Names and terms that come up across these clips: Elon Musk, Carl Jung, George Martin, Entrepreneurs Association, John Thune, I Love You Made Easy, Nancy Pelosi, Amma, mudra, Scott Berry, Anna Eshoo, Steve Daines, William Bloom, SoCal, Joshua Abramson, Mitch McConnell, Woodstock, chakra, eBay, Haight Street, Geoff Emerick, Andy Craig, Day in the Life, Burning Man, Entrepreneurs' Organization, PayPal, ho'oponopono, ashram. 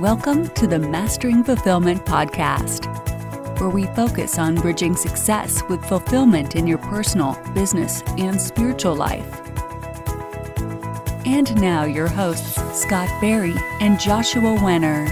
Welcome to the Mastering Fulfillment podcast, where we focus on bridging success with fulfillment in your personal, business, and spiritual life. And now your hosts, Scott Berry and Joshua Wenner.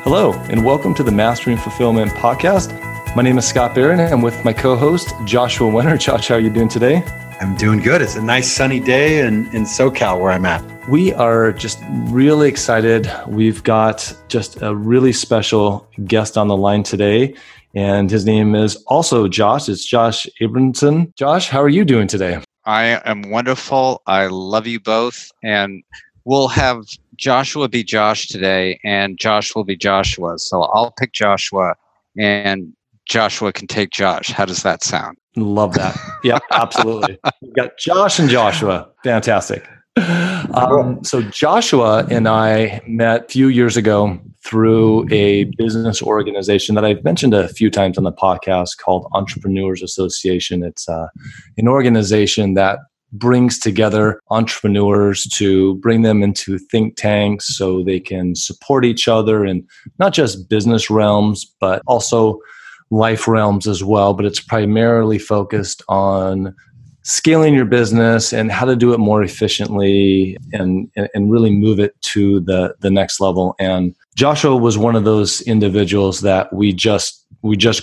Hello, and welcome to the Mastering Fulfillment podcast. My name is Scott Berry, and I'm with my co-host, Joshua Wenner. Josh, how are you doing today? I'm doing good. It's a nice sunny day in SoCal where I'm at. We are just really excited. We've got just a really special guest on the line today, and his name is also Josh. It's Josh Abramson. Josh, how are you doing today? I am wonderful. I love you both. And we'll have Joshua be Josh today, and Josh will be Joshua. So I'll pick Joshua, and Joshua can take Josh. How does that sound? Love that. Yeah, absolutely. We've got Josh and Joshua. Fantastic. So Joshua and I met a few years ago through a business organization that I've mentioned a few times on the podcast called Entrepreneurs' Association. It's an organization that brings together entrepreneurs to bring them into think tanks so they can support each other in not just business realms, but also life realms as well. But it's primarily focused on scaling your business and how to do it more efficiently and really move it to the next level. And Joshua was one of those individuals that we just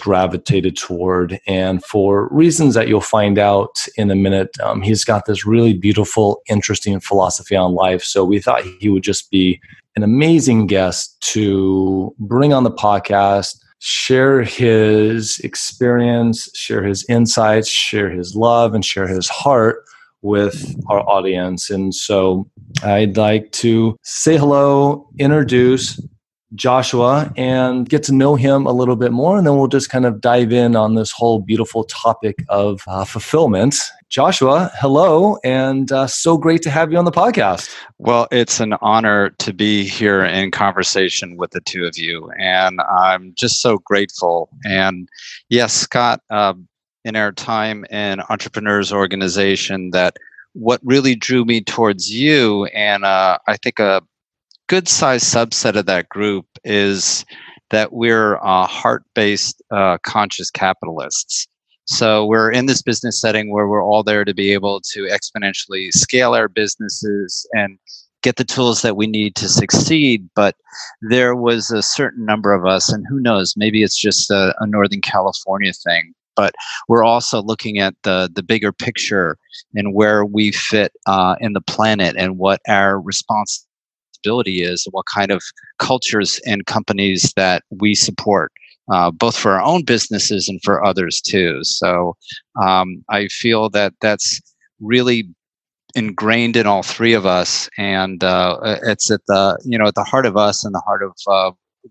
gravitated toward. And for reasons that you'll find out in a minute, he's got this really beautiful, interesting philosophy on life. So we thought he would just be an amazing guest to bring on the podcast, share his experience, share his insights, share his love, and share his heart with our audience. And so I'd like to say hello, introduce Joshua, and get to know him a little bit more. And then we'll just kind of dive in on this whole beautiful topic of fulfillment. Joshua, hello, and so great to have you on the podcast. Well, it's an honor to be here in conversation with the two of you, and I'm just so grateful. And yes, Scott, in our time in Entrepreneurs' Organization, that what really drew me towards you, and I think a good-sized subset of that group, is that we're heart-based conscious capitalists. So we're in this business setting where we're all there to be able to exponentially scale our businesses and get the tools that we need to succeed. But there was a certain number of us, and who knows, maybe it's just a Northern California thing, but we're also looking at the bigger picture and where we fit in the planet and what our responsibility is and what kind of cultures and companies that we support. Both for our own businesses and for others too. So I feel that that's really ingrained in all three of us, and it's at the at the heart of us and the heart of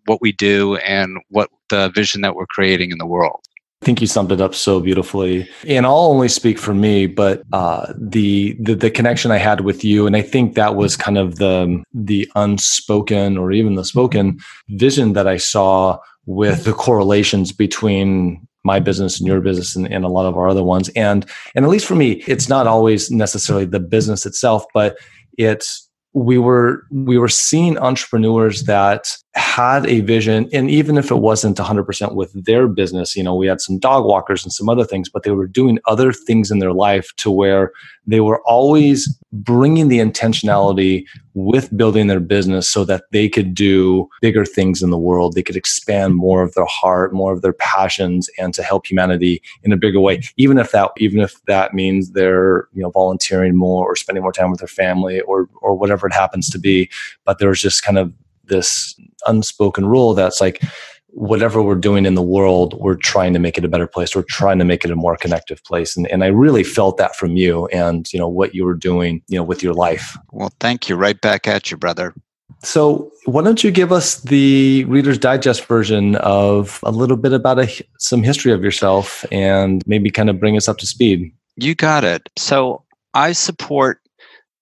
what we do and what the vision that we're creating in the world. I think you summed it up so beautifully, and I'll only speak for me, but the connection I had with you, and I think that was kind of the unspoken or even the spoken vision that I saw with the correlations between my business and your business and a lot of our other ones. And at least for me, it's not always necessarily the business itself, but it's we were seeing entrepreneurs that had a vision. And even if it wasn't 100% with their business, we had some dog walkers and some other things, but they were doing other things in their life to where they were always bringing the intentionality with building their business so that they could do bigger things in the world. They could expand more of their heart, more of their passions, and to help humanity in a bigger way, even if that means they're volunteering more or spending more time with their family or whatever it happens to be. But there was just kind of this unspoken rule that's like, whatever we're doing in the world, we're trying to make it a better place. We're trying to make it a more connective place. And I really felt that from you and what you were doing, with your life. Well, thank you. Right back at you, brother. So why don't you give us the Reader's Digest version of a little bit about some history of yourself and maybe kind of bring us up to speed. You got it. So I support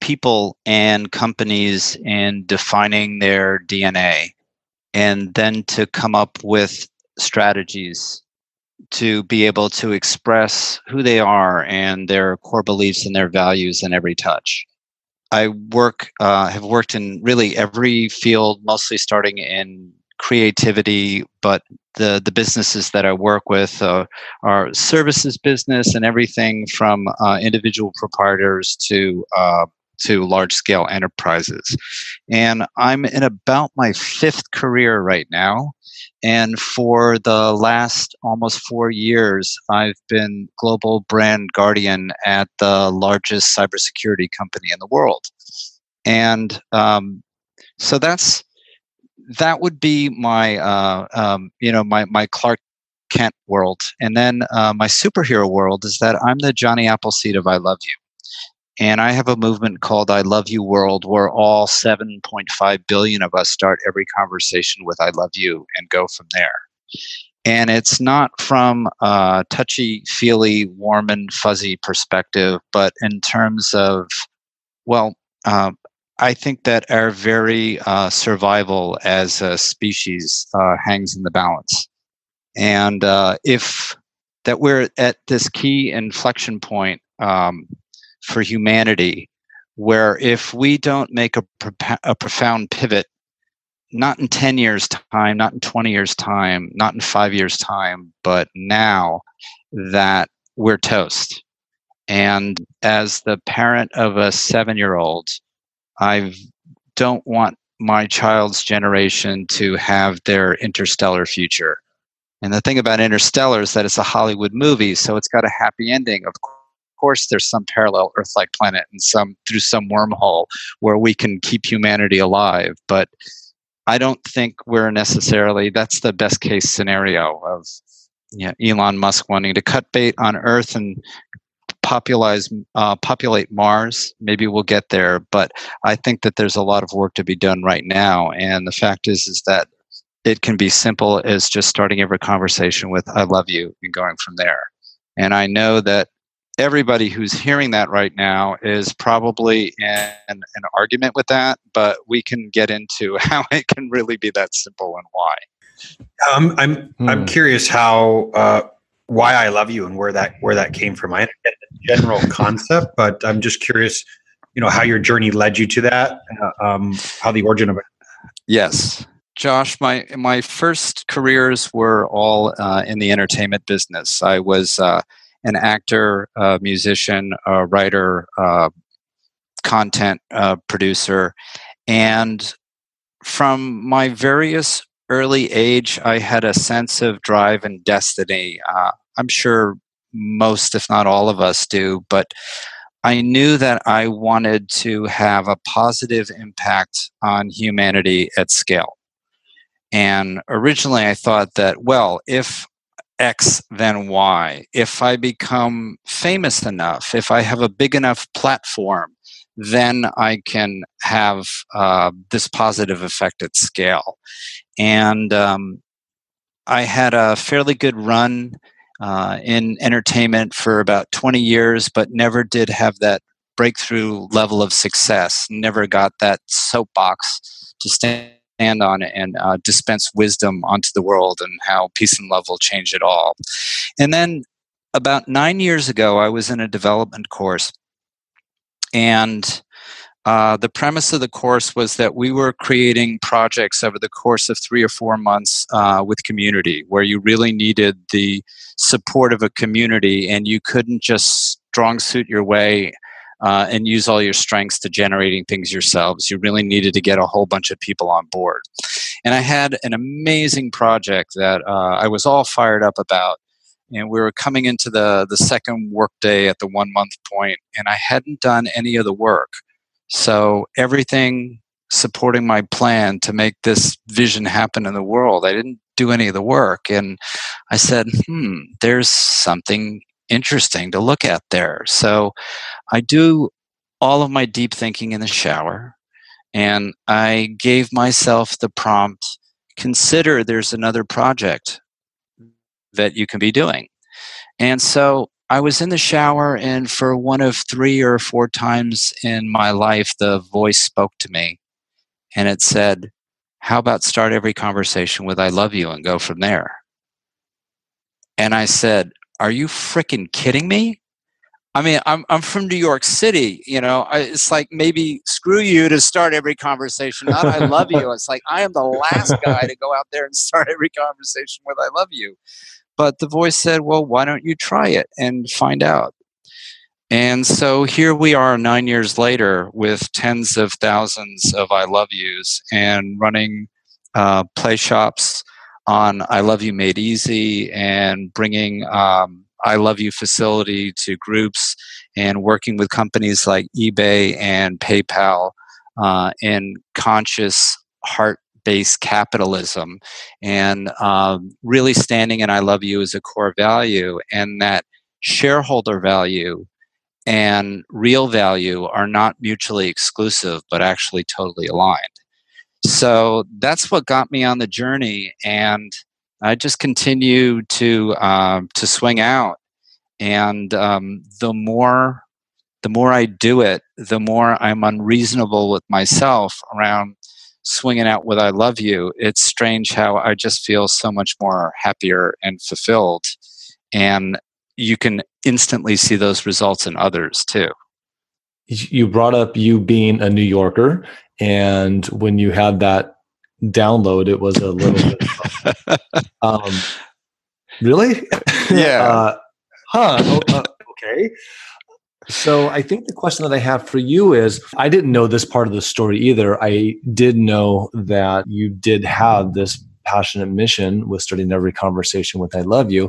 people and companies in defining their DNA and then to come up with strategies to be able to express who they are and their core beliefs and their values in every touch. I work, have worked in really every field, mostly starting in creativity, but the businesses that I work with are services business and everything from individual proprietors to large-scale enterprises. And I'm in about my fifth career right now. And for the last almost 4 years, I've been global brand guardian at the largest cybersecurity company in the world. And so that would be my, my Clark Kent world. And then my superhero world is that I'm the Johnny Appleseed of I Love You. And I have a movement called I Love You World, where all 7.5 billion of us start every conversation with I love you and go from there. And it's not from a touchy-feely, warm and fuzzy perspective, but in terms of, well, I think that our very survival as a species hangs in the balance. And if that we're at this key inflection point, for humanity, where if we don't make a profound pivot, not in 10 years' time, not in 20 years' time, not in 5 years' time, but now, that we're toast. And as the parent of a 7-year-old, I don't want my child's generation to have their interstellar future. And the thing about Interstellar is that it's a Hollywood movie, so it's got a happy ending, of course. Of course, there's some parallel Earth-like planet and some through some wormhole where we can keep humanity alive. But I don't think we're necessarily, that's the best case scenario of Elon Musk wanting to cut bait on Earth and populate Mars. Maybe we'll get there. But I think that there's a lot of work to be done right now. And the fact is that it can be simple as just starting every conversation with, I love you, and going from there. And I know that everybody who's hearing that right now is probably in an argument with that, but we can get into how it can really be that simple and why. I'm curious how why I love you and where that came from. I understand the general concept, but I'm just curious, how your journey led you to that, how the origin of it. Yes. Josh, my first careers were all in the entertainment business. I was an actor, a musician, a writer, content producer. And from my various early age, I had a sense of drive and destiny. I'm sure most, if not all of us do, but I knew that I wanted to have a positive impact on humanity at scale. And originally I thought that, well, if X, then Y. If I become famous enough, if I have a big enough platform, then I can have this positive effect at scale. And I had a fairly good run in entertainment for about 20 years, but never did have that breakthrough level of success, never got that soapbox to stand on and dispense wisdom onto the world and how peace and love will change it all. And then about 9 years ago, I was in a development course. And the premise of the course was that we were creating projects over the course of 3 or 4 months with community, where you really needed the support of a community and you couldn't just strong suit your way and use all your strengths to generating things yourselves. You really needed to get a whole bunch of people on board. And I had an amazing project that I was all fired up about. And we were coming into the second workday at the 1 month point, and I hadn't done any of the work. So everything supporting my plan to make this vision happen in the world, I didn't do any of the work. And I said, there's something interesting to look at there. So I do all of my deep thinking in the shower, and I gave myself the prompt, consider there's another project that you can be doing. And so I was in the shower, and for one of 3 or 4 times in my life, the voice spoke to me, and it said, how about start every conversation with I love you and go from there? And I said, are you freaking kidding me? I mean, I'm from New York City, you know, it's like maybe screw you to start every conversation. Not I love you. It's like, I am the last guy to go out there and start every conversation with I love you. But the voice said, well, why don't you try it and find out? And so here we are 9 years later with tens of thousands of I love yous and running play shops on I Love You Made Easy and bringing I Love You facility to groups and working with companies like eBay and PayPal in conscious heart-based capitalism and really standing in I Love You as a core value, and that shareholder value and real value are not mutually exclusive but actually totally aligned. So that's what got me on the journey, and I just continue to swing out, and the more I do it, the more I'm unreasonable with myself around swinging out with I love you. It's strange how I just feel so much more happier and fulfilled, and you can instantly see those results in others too. You brought up you being a New Yorker, and when you had that download, it was a little bit really? Yeah. Okay. So I think the question that I have for you is, I didn't know this part of the story either. I did know that you did have this passionate mission with starting every conversation with I love you.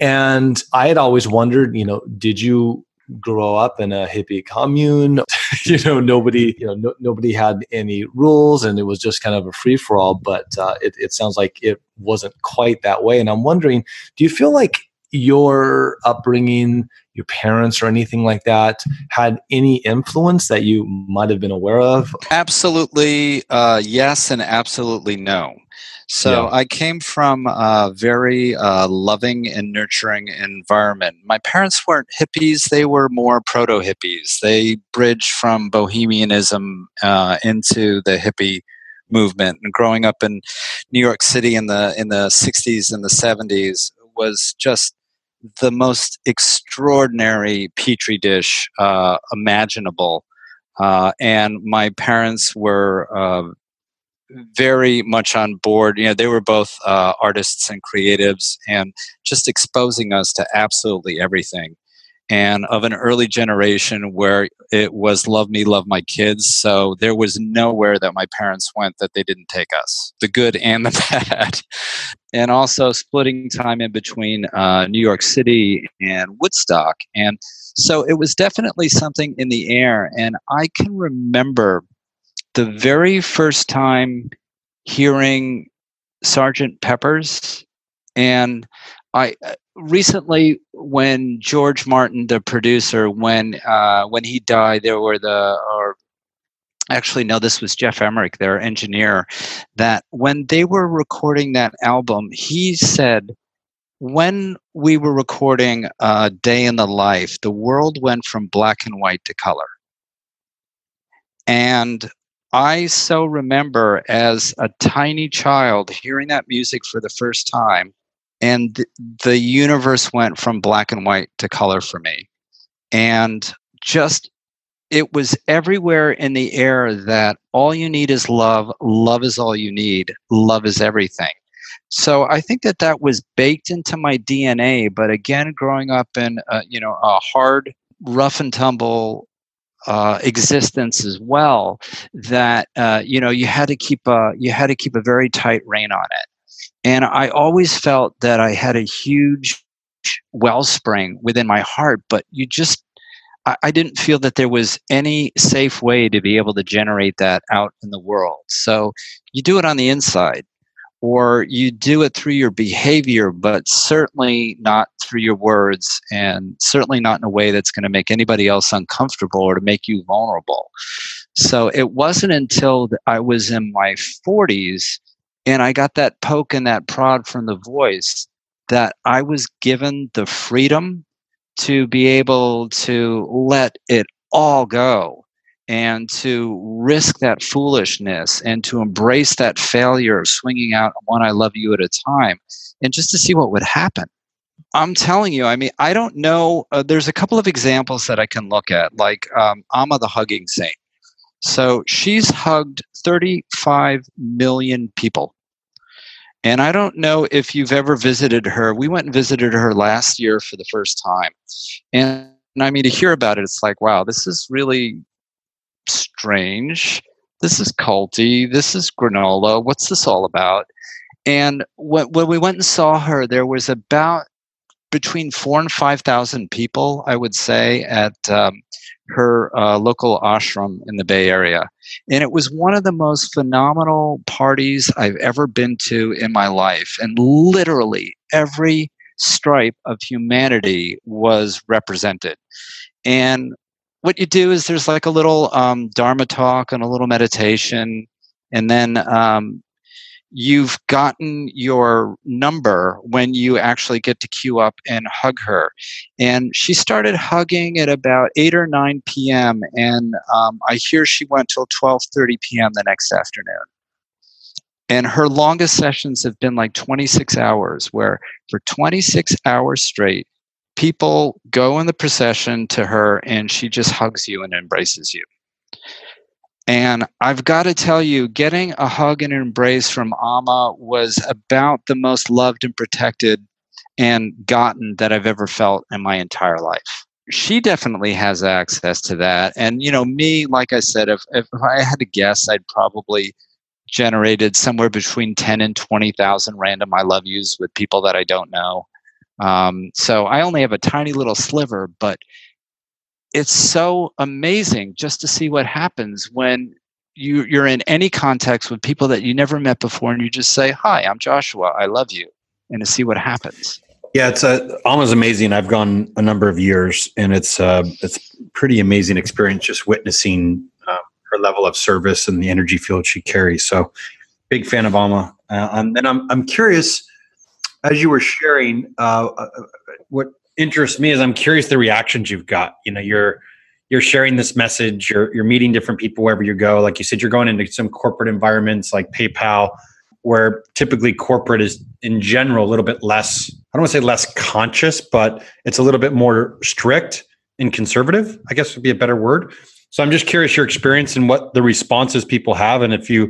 And I had always wondered, you know, did you grow up in a hippie commune? Nobody had any rules, and it was just kind of a free for all. But it sounds like it wasn't quite that way. And I'm wondering, do you feel like your upbringing, your parents, or anything like that had any influence that you might have been aware of? Absolutely, yes, and absolutely no. So yeah. I came from a very loving and nurturing environment. My parents weren't hippies. They were more proto-hippies. They bridged from bohemianism into the hippie movement. And growing up in New York City in the 60s and the 70s was just the most extraordinary petri dish imaginable. And my parents were very much on board. You know, they were both artists and creatives, and just exposing us to absolutely everything. And of an early generation where it was love me, love my kids. So there was nowhere that my parents went that they didn't take us, the good and the bad. And also splitting time in between New York City and Woodstock. And so it was definitely something in the air. And I can remember the very first time hearing Sergeant Peppers, and I recently, when George Martin, the producer, when he died, there were this was Geoff Emerick, their engineer, that when they were recording that album, he said, when we were recording Day in the Life, the world went from black and white to color. And I so remember as a tiny child hearing that music for the first time, and the universe went from black and white to color for me. And just, it was everywhere in the air that all you need is love. Love is all you need. Love is everything. So I think that that was baked into my DNA. But again, growing up in a hard, rough and tumble existence as well, that you had to keep a very tight rein on it. And I always felt that I had a huge wellspring within my heart, but I didn't feel that there was any safe way to be able to generate that out in the world. So you do it on the inside, or you do it through your behavior, but certainly not through your words, and certainly not in a way that's going to make anybody else uncomfortable or to make you vulnerable. So it wasn't until I was in my 40s and I got that poke and that prod from the voice that I was given the freedom to be able to let it all go, and to risk that foolishness, and to embrace that failure of swinging out one I love you at a time, and just to see what would happen. I'm telling you, I mean, I don't know. There's a couple of examples that I can look at, like Amma, the hugging saint. So she's hugged 35 million people. And I don't know if you've ever visited her. We went and visited her last year for the first time. And I mean, to hear about it, it's like, wow, this is really strange. This is culty. This is granola. What's this all about? And when we went and saw her, there was about between 4,000 and 5,000 people, I would say, at her local ashram in the Bay Area. And it was one of the most phenomenal parties I've ever been to in my life. And literally every stripe of humanity was represented. And what you do is there's like a little Dharma talk and a little meditation. And then you've gotten your number when you actually get to queue up and hug her. And she started hugging at about 8 or 9 p.m. And I hear she went till 12:30 p.m. the next afternoon. And her longest sessions have been like 26 hours, where for 26 hours straight, people go in the procession to her and she just hugs you and embraces you. And I've got to tell you, getting a hug and an embrace from Amma was about the most loved and protected and gotten that I've ever felt in my entire life. She definitely has access to that. And, you know, me, like I said, if I had to guess, I'd probably generated somewhere between 10 and 20,000 random I love yous with people that I don't know. So I only have a tiny little sliver, but it's so amazing just to see what happens when you're in any context with people that you never met before, and you just say, "Hi, I'm Joshua. I love you," and to see what happens. Yeah, it's almost amazing. I've gone a number of years, and it's a pretty amazing experience just witnessing her level of service and the energy field she carries. So, big fan of Amma. And I'm curious, as you were sharing, what interests me is I'm curious the reactions you've got. You know, you're sharing this message, you're meeting different people wherever you go. Like you said, you're going into some corporate environments like PayPal, where typically corporate is in general a little bit less, I don't want to say less conscious, but it's a little bit more strict and conservative, I guess would be a better word. So I'm just curious your experience and what the responses people have. And if you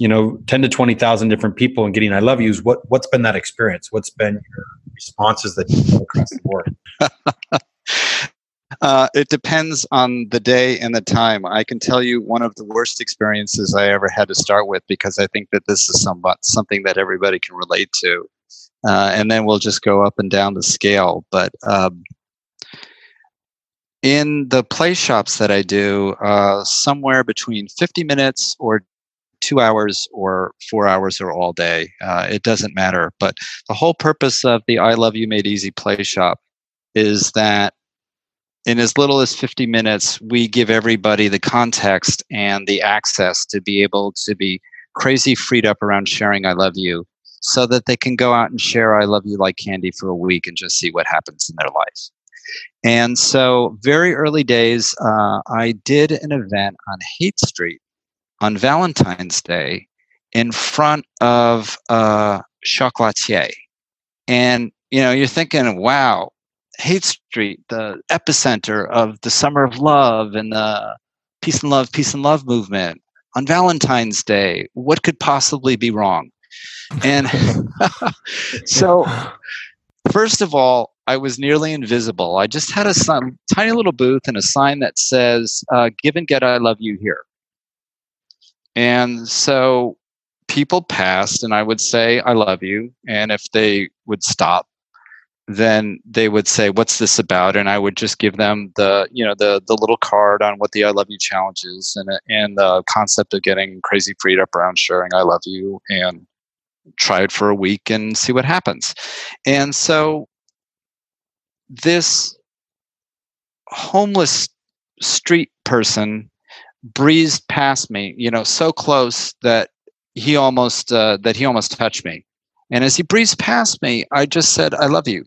know, 10 to 20,000 different people and getting I love yous, what's been that experience? What's been your responses that you come across the board? It depends on the day and the time. I can tell you one of the worst experiences I ever had to start with, because I think that this is something that everybody can relate to. And then we'll just go up and down the scale. But in the play shops that I do, somewhere between 50 minutes or 2 hours or 4 hours or all day. It doesn't matter. But the whole purpose of the I Love You Made Easy Play Shop is that in as little as 50 minutes, we give everybody the context and the access to be able to be crazy freed up around sharing I love you, so that they can go out and share I love you like candy for a week and just see what happens in their life. And so very early days, I did an event on Haight Street on Valentine's Day in front of a chocolatier. And, you know, you're thinking, wow, Haight Street, the epicenter of the Summer of Love and the peace and love movement on Valentine's Day, what could possibly be wrong? And so, first of all, I was nearly invisible. I just had some tiny little booth and a sign that says, give and get I love you here. And so people passed and I would say, I love you. And if they would stop, then they would say, what's this about? And I would just give them the little card on what the I love you challenge is and the concept of getting crazy freed up around sharing I love you, and try it for a week and see what happens. And so this homeless street person breezed past me, you know, so close that he almost touched me. And as he breezed past me, I just said, I love you.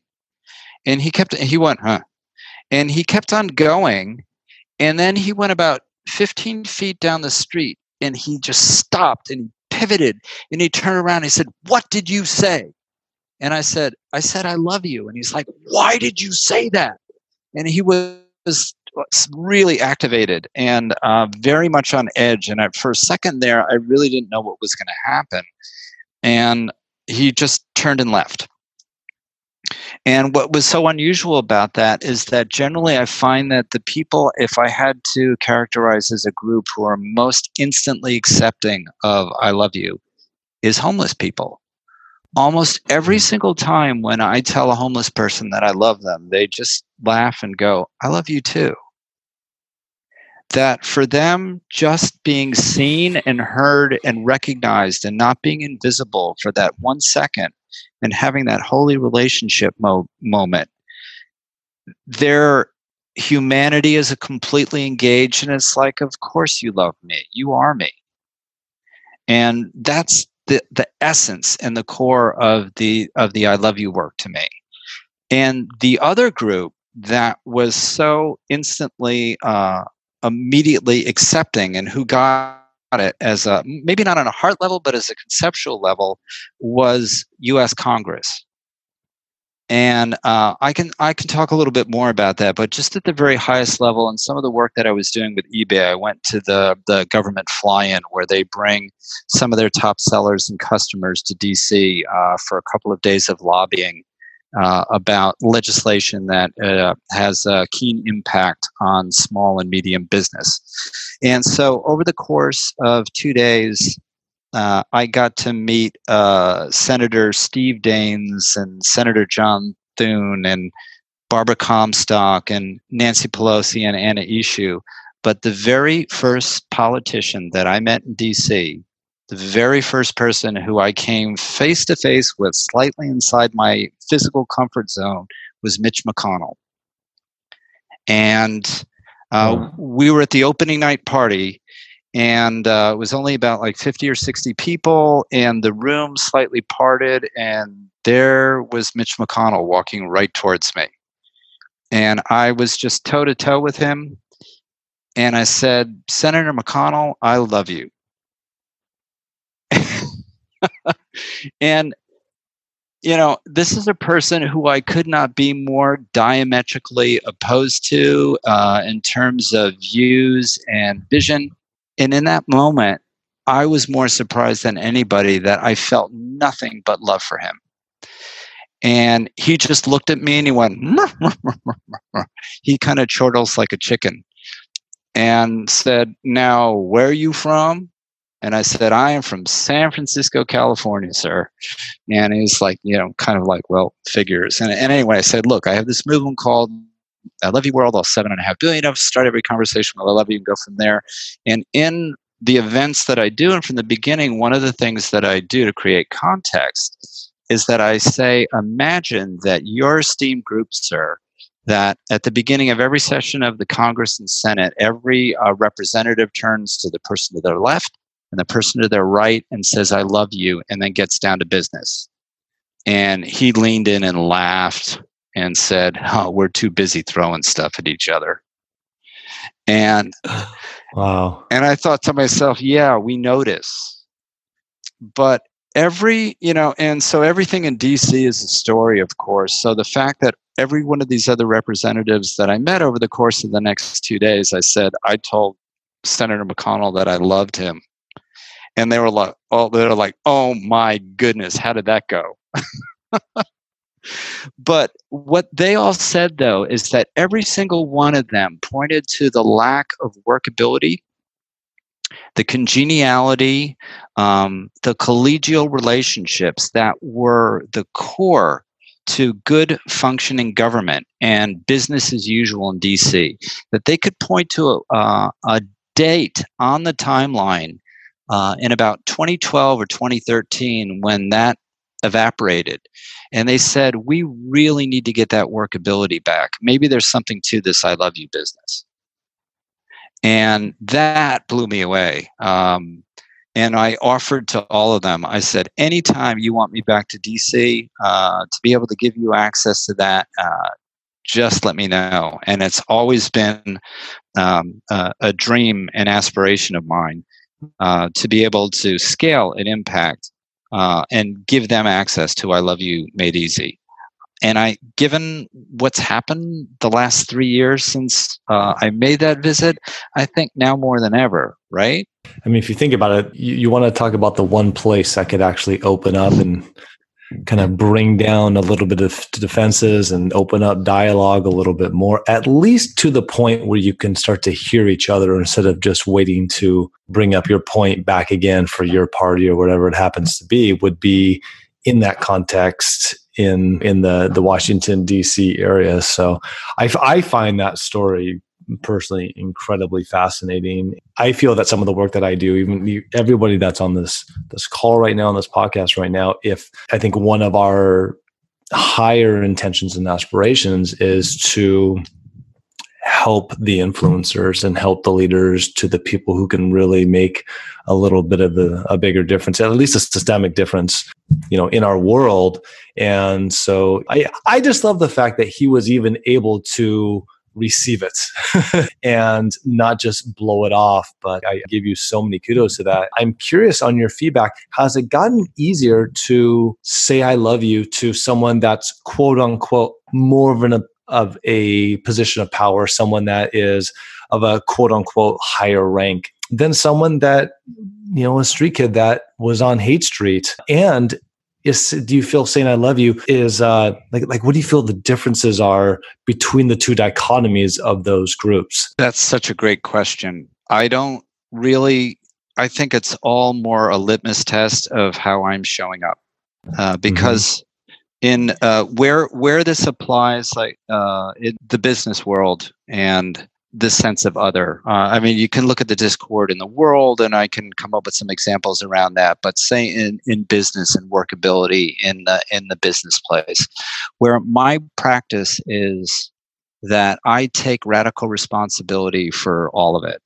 And he went, huh? And he kept on going. And then he went about 15 feet down the street and he just stopped and pivoted and he turned around and he said, what did you say? And I said, I love you. And he's like, why did you say that? And he was really activated and very much on edge. And for a second there, I really didn't know what was going to happen. And he just turned and left. And what was so unusual about that is that generally I find that the people, if I had to characterize as a group who are most instantly accepting of I love you, is homeless people. Almost every single time when I tell a homeless person that I love them, they just laugh and go, I love you too. That for them, just being seen and heard and recognized and not being invisible for that 1 second and having that holy relationship moment, their humanity is completely engaged, and it's like, of course you love me. You are me. And that's the essence and the core of the I love you work to me. And the other group that was so instantly, immediately accepting and who got it as a, maybe not on a heart level, but as a conceptual level, was U.S. Congress. And I can talk a little bit more about that, but just at the very highest level, and some of the work that I was doing with eBay, I went to the government fly-in where they bring some of their top sellers and customers to D.C. For a couple of days of lobbying about legislation that has a keen impact on small and medium business. And so over the course of 2 days, I got to meet Senator Steve Daines and Senator John Thune and Barbara Comstock and Nancy Pelosi and Anna Eshoo. But the very first politician that I met in D.C., the very first person who I came face to face with, slightly inside my physical comfort zone, was Mitch McConnell. And we were at the opening night party, and it was only about like 50 or 60 people, and the room slightly parted, and there was Mitch McConnell walking right towards me. And I was just toe to toe with him. And I said, Senator McConnell, I love you. And, you know, this is a person who I could not be more diametrically opposed to in terms of views and vision. And in that moment, I was more surprised than anybody that I felt nothing but love for him. And he just looked at me and he went, murr, murr, murr, murr, murr. He kind of chortles like a chicken and said, now, where are you from? And I said, I am from San Francisco, California, sir. And he's like, you know, kind of like, well, figures. And anyway, I said, look, I have this movement called I Love You World, all 7.5 billion of. Start every conversation with I love you and go from there. And in the events that I do, and from the beginning, one of the things that I do to create context is that I say, imagine that your esteemed group, sir, that at the beginning of every session of the Congress and Senate, every representative turns to the person to their left and the person to their right and says, I love you, and then gets down to business. And he leaned in and laughed and said, oh, we're too busy throwing stuff at each other. And wow. And I thought to myself, yeah, we notice. But every, you know, and so everything in DC is a story, of course. So the fact that every one of these other representatives that I met over the course of the next 2 days, I said, I told Senator McConnell that I loved him. And they were like, oh my goodness, how did that go? But what they all said, though, is that every single one of them pointed to the lack of workability, the congeniality, the collegial relationships that were the core to good functioning government and business as usual in D.C., that they could point to a date on the timeline in about 2012 or 2013 when that evaporated. And they said, we really need to get that workability back. Maybe there's something to this I love you business. And that blew me away. And I offered to all of them, I said, anytime you want me back to DC to be able to give you access to that, just let me know. And it's always been a dream and aspiration of mine to be able to scale an impact and give them access to I Love You Made Easy. And I, given what's happened the last 3 years since I made that visit, I think now more than ever, right? I mean, if you think about it, you want to talk about the one place that could actually open up and kind of bring down a little bit of defenses and open up dialogue a little bit more, at least to the point where you can start to hear each other instead of just waiting to bring up your point back again for your party or whatever it happens to be, would be in that context in the Washington, D.C. area. So I find that story personally incredibly fascinating. I feel that some of the work that I do, everybody that's on this call right now, on this podcast right now, if I think one of our higher intentions and aspirations is to help the influencers and help the leaders to the people who can really make a little bit of a bigger difference, at least a systemic difference, in our world. And so I just love the fact that he was even able to receive it and not just blow it off. But I give you so many kudos to that. I'm curious on your feedback. Has it gotten easier to say I love you to someone that's quote unquote more of a position of power, someone that is of a quote unquote higher rank than someone that, a street kid that was on Haight Street? And do you feel saying I love you is like what do you feel the differences are between the two dichotomies of those groups? That's such a great question. I think it's all more a litmus test of how I'm showing up, because in where this applies, like the business world and the sense of other. You can look at the discord in the world, and I can come up with some examples around that. But say in business and workability in the business place, where my practice is that I take radical responsibility for all of it.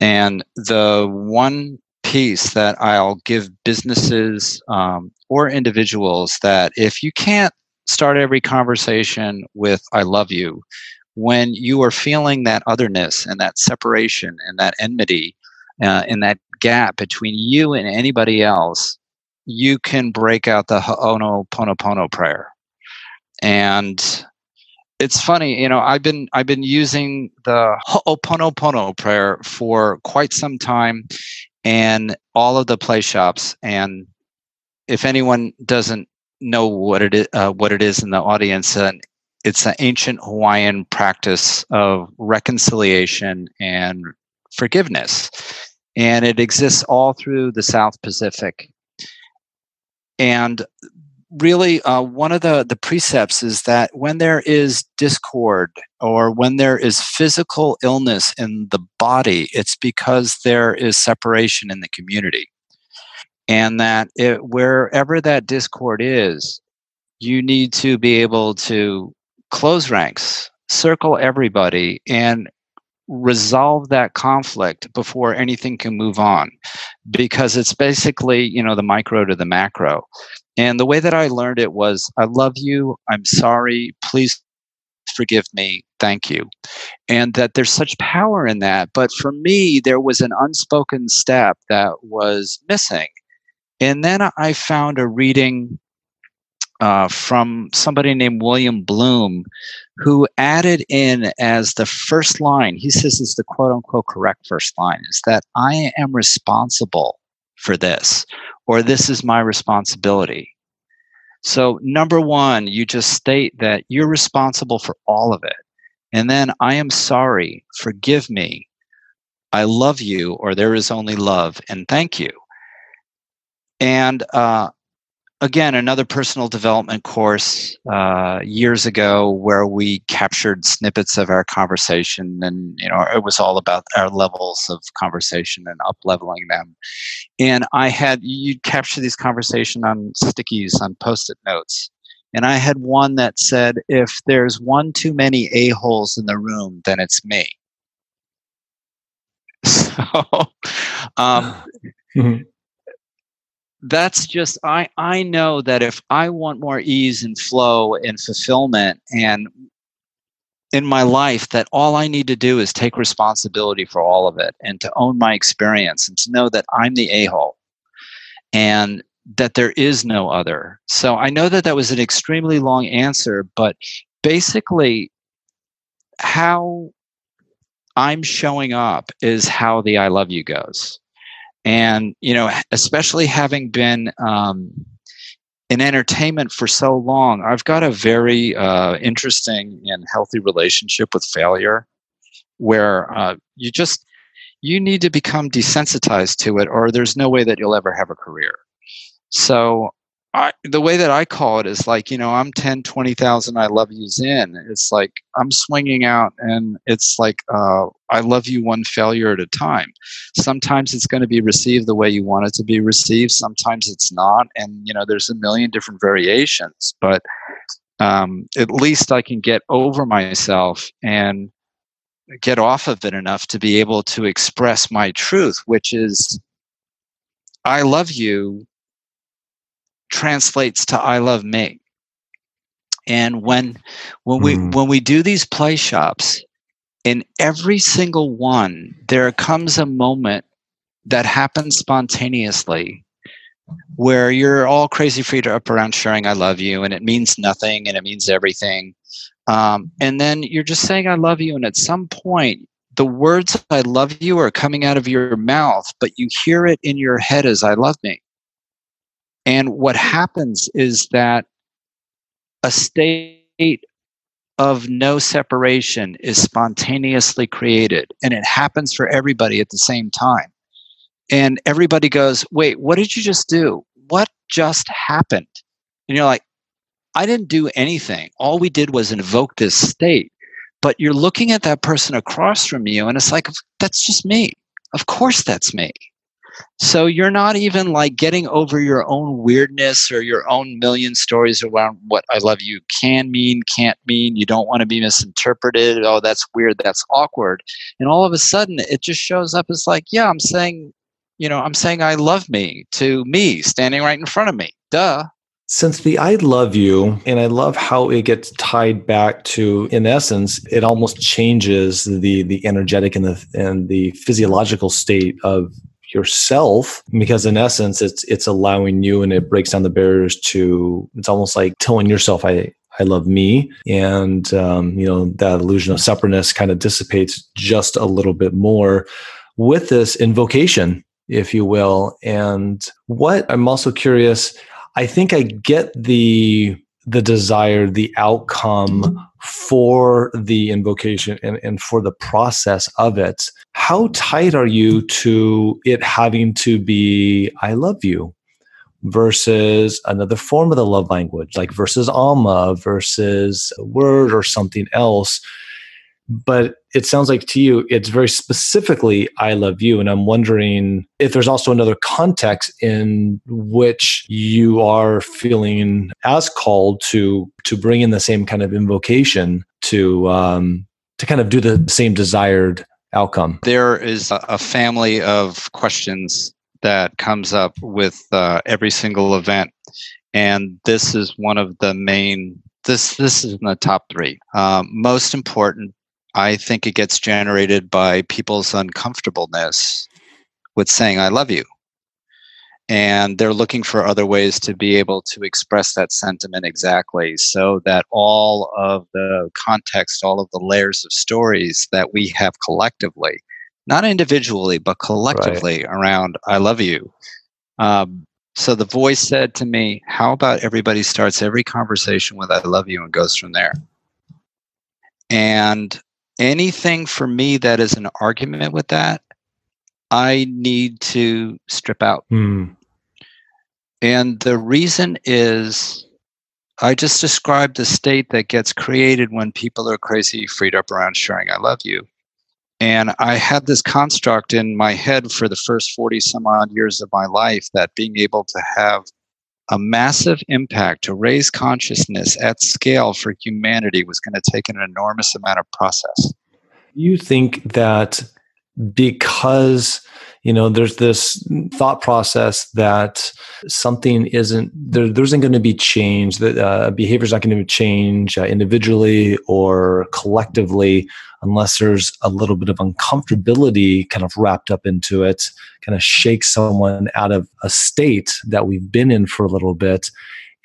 And the one piece that I'll give businesses or individuals, that if you can't start every conversation with I love you, when you are feeling that otherness and that separation and that enmity and that gap between you and anybody else, you can break out the ho'oponopono prayer. And it's funny, I've been using the ho'oponopono prayer for quite some time. And all of the play shops, and if anyone doesn't know what it is in the audience, it's an ancient Hawaiian practice of reconciliation and forgiveness, and it exists all through the South Pacific. And really, one of the precepts is that when there is discord or when there is physical illness in the body, it's because there is separation in the community. And that wherever that discord is, you need to be able to close ranks, circle everybody, and resolve that conflict before anything can move on, because it's basically, the micro to the macro. And the way that I learned it was, I love you, I'm sorry, please forgive me, thank you. And that there's such power in that. But for me, there was an unspoken step that was missing. And then I found a reading from somebody named William Bloom, who added in as the first line, he says it's the quote unquote correct first line, is that I am responsible for this, or this is my responsibility. So number one, you just state that you're responsible for all of it. And then I am sorry, forgive me, I love you, or there is only love, and thank you. And again, another personal development course years ago where we captured snippets of our conversation, and it was all about our levels of conversation and up-leveling them. And you'd capture these conversations on stickies, on Post-it notes. And I had one that said, if there's one too many a-holes in the room, then it's me. So that's just, I know that if I want more ease and flow and fulfillment and in my life, that all I need to do is take responsibility for all of it and to own my experience and to know that I'm the a-hole. And that there is no other. So I know that that was an extremely long answer, but basically how I'm showing up is how the I love you goes. And, you know, especially having been in entertainment for so long, I've got a very interesting and healthy relationship with failure, where you need to become desensitized to it, or there's no way that you'll ever have a career. So the way that I call it is like, you know, I'm 10, 20,000 I love yous in. It's like I'm swinging out, and it's like I love you one failure at a time. Sometimes it's going to be received the way you want it to be received. Sometimes it's not. And, you know, there's a million different variations. But at least I can get over myself and get off of it enough to be able to express my truth, which is I love you translates to I love me. And when we do these play shops, in every single one, there comes a moment that happens spontaneously where you're all crazy free to up around sharing I love you, and it means nothing and it means everything. And then you're just saying I love you, and at some point the words I love you are coming out of your mouth, but you hear it in your head as I love me. And what happens is that a state of no separation is spontaneously created, and it happens for everybody at the same time. And everybody goes, wait, what did you just do? What just happened? And you're like, I didn't do anything. All we did was invoke this state. But you're looking at that person across from you, and it's like, that's just me. Of course that's me. So you're not even like getting over your own weirdness or your own million stories around what I love you can mean, can't mean. You don't want to be misinterpreted. Oh, that's weird. That's awkward. And all of a sudden it just shows up as like, yeah, I'm saying I love me to me standing right in front of me. Duh. Since the I love you, and I love how it gets tied back to, in essence, it almost changes the energetic and the physiological state of yourself, because in essence, it's allowing you, and it breaks down the barriers to, it's almost like telling yourself, I love me. And, you know, that illusion of separateness kind of dissipates just a little bit more with this invocation, if you will. And what I'm also curious, I think I get the desire, the outcome for the invocation and for the process of it. How tight are you to it having to be I love you versus another form of the love language, like versus Amma versus a word or something else? But it sounds like to you, it's very specifically, I love you. And I'm wondering if there's also another context in which you are feeling as called to bring in the same kind of invocation to kind of do the same desired outcome. There is a family of questions that comes up with every single event. And this is one of the main, this is in the top three. Most important, I think it gets generated by people's uncomfortableness with saying, I love you. And they're looking for other ways to be able to express that sentiment exactly, so that all of the context, all of the layers of stories that we have collectively, not individually, but collectively around, I love you. So the voice said to me, how about everybody starts every conversation with I love you and goes from there? And anything for me that is an argument with that, I need to strip out. Mm. And the reason is, I just described the state that gets created when people are crazy freed up around sharing I love you. And I had this construct in my head for the first 40 some odd years of my life, that being able to have a massive impact, to raise consciousness at scale for humanity, was going to take an enormous amount of process. You think that because You know, there's this thought process that something isn't, there isn't going to be change, that behavior is not going to change individually or collectively unless there's a little bit of uncomfortability kind of wrapped up into it, kind of shake someone out of a state that we've been in for a little bit.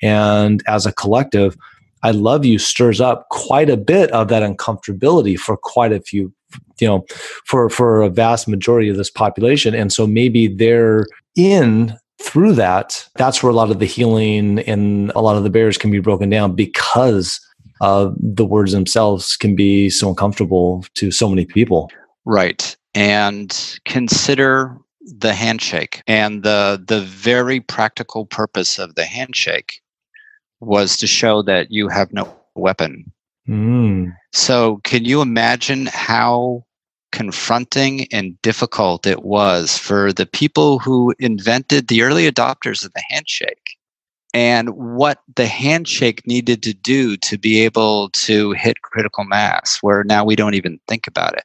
And as a collective, I Love You stirs up quite a bit of that uncomfortability for quite a few, you know, for a vast majority of this population. And so maybe they're in through that. That's where a lot of the healing and a lot of the barriers can be broken down, because the words themselves can be so uncomfortable to so many people. Right. And consider the handshake, and the very practical purpose of the handshake was to show that you have no weapon. Mm. So can you imagine how confronting and difficult it was for the people who invented the early adopters of the handshake, and what the handshake needed to do to be able to hit critical mass where now we don't even think about it?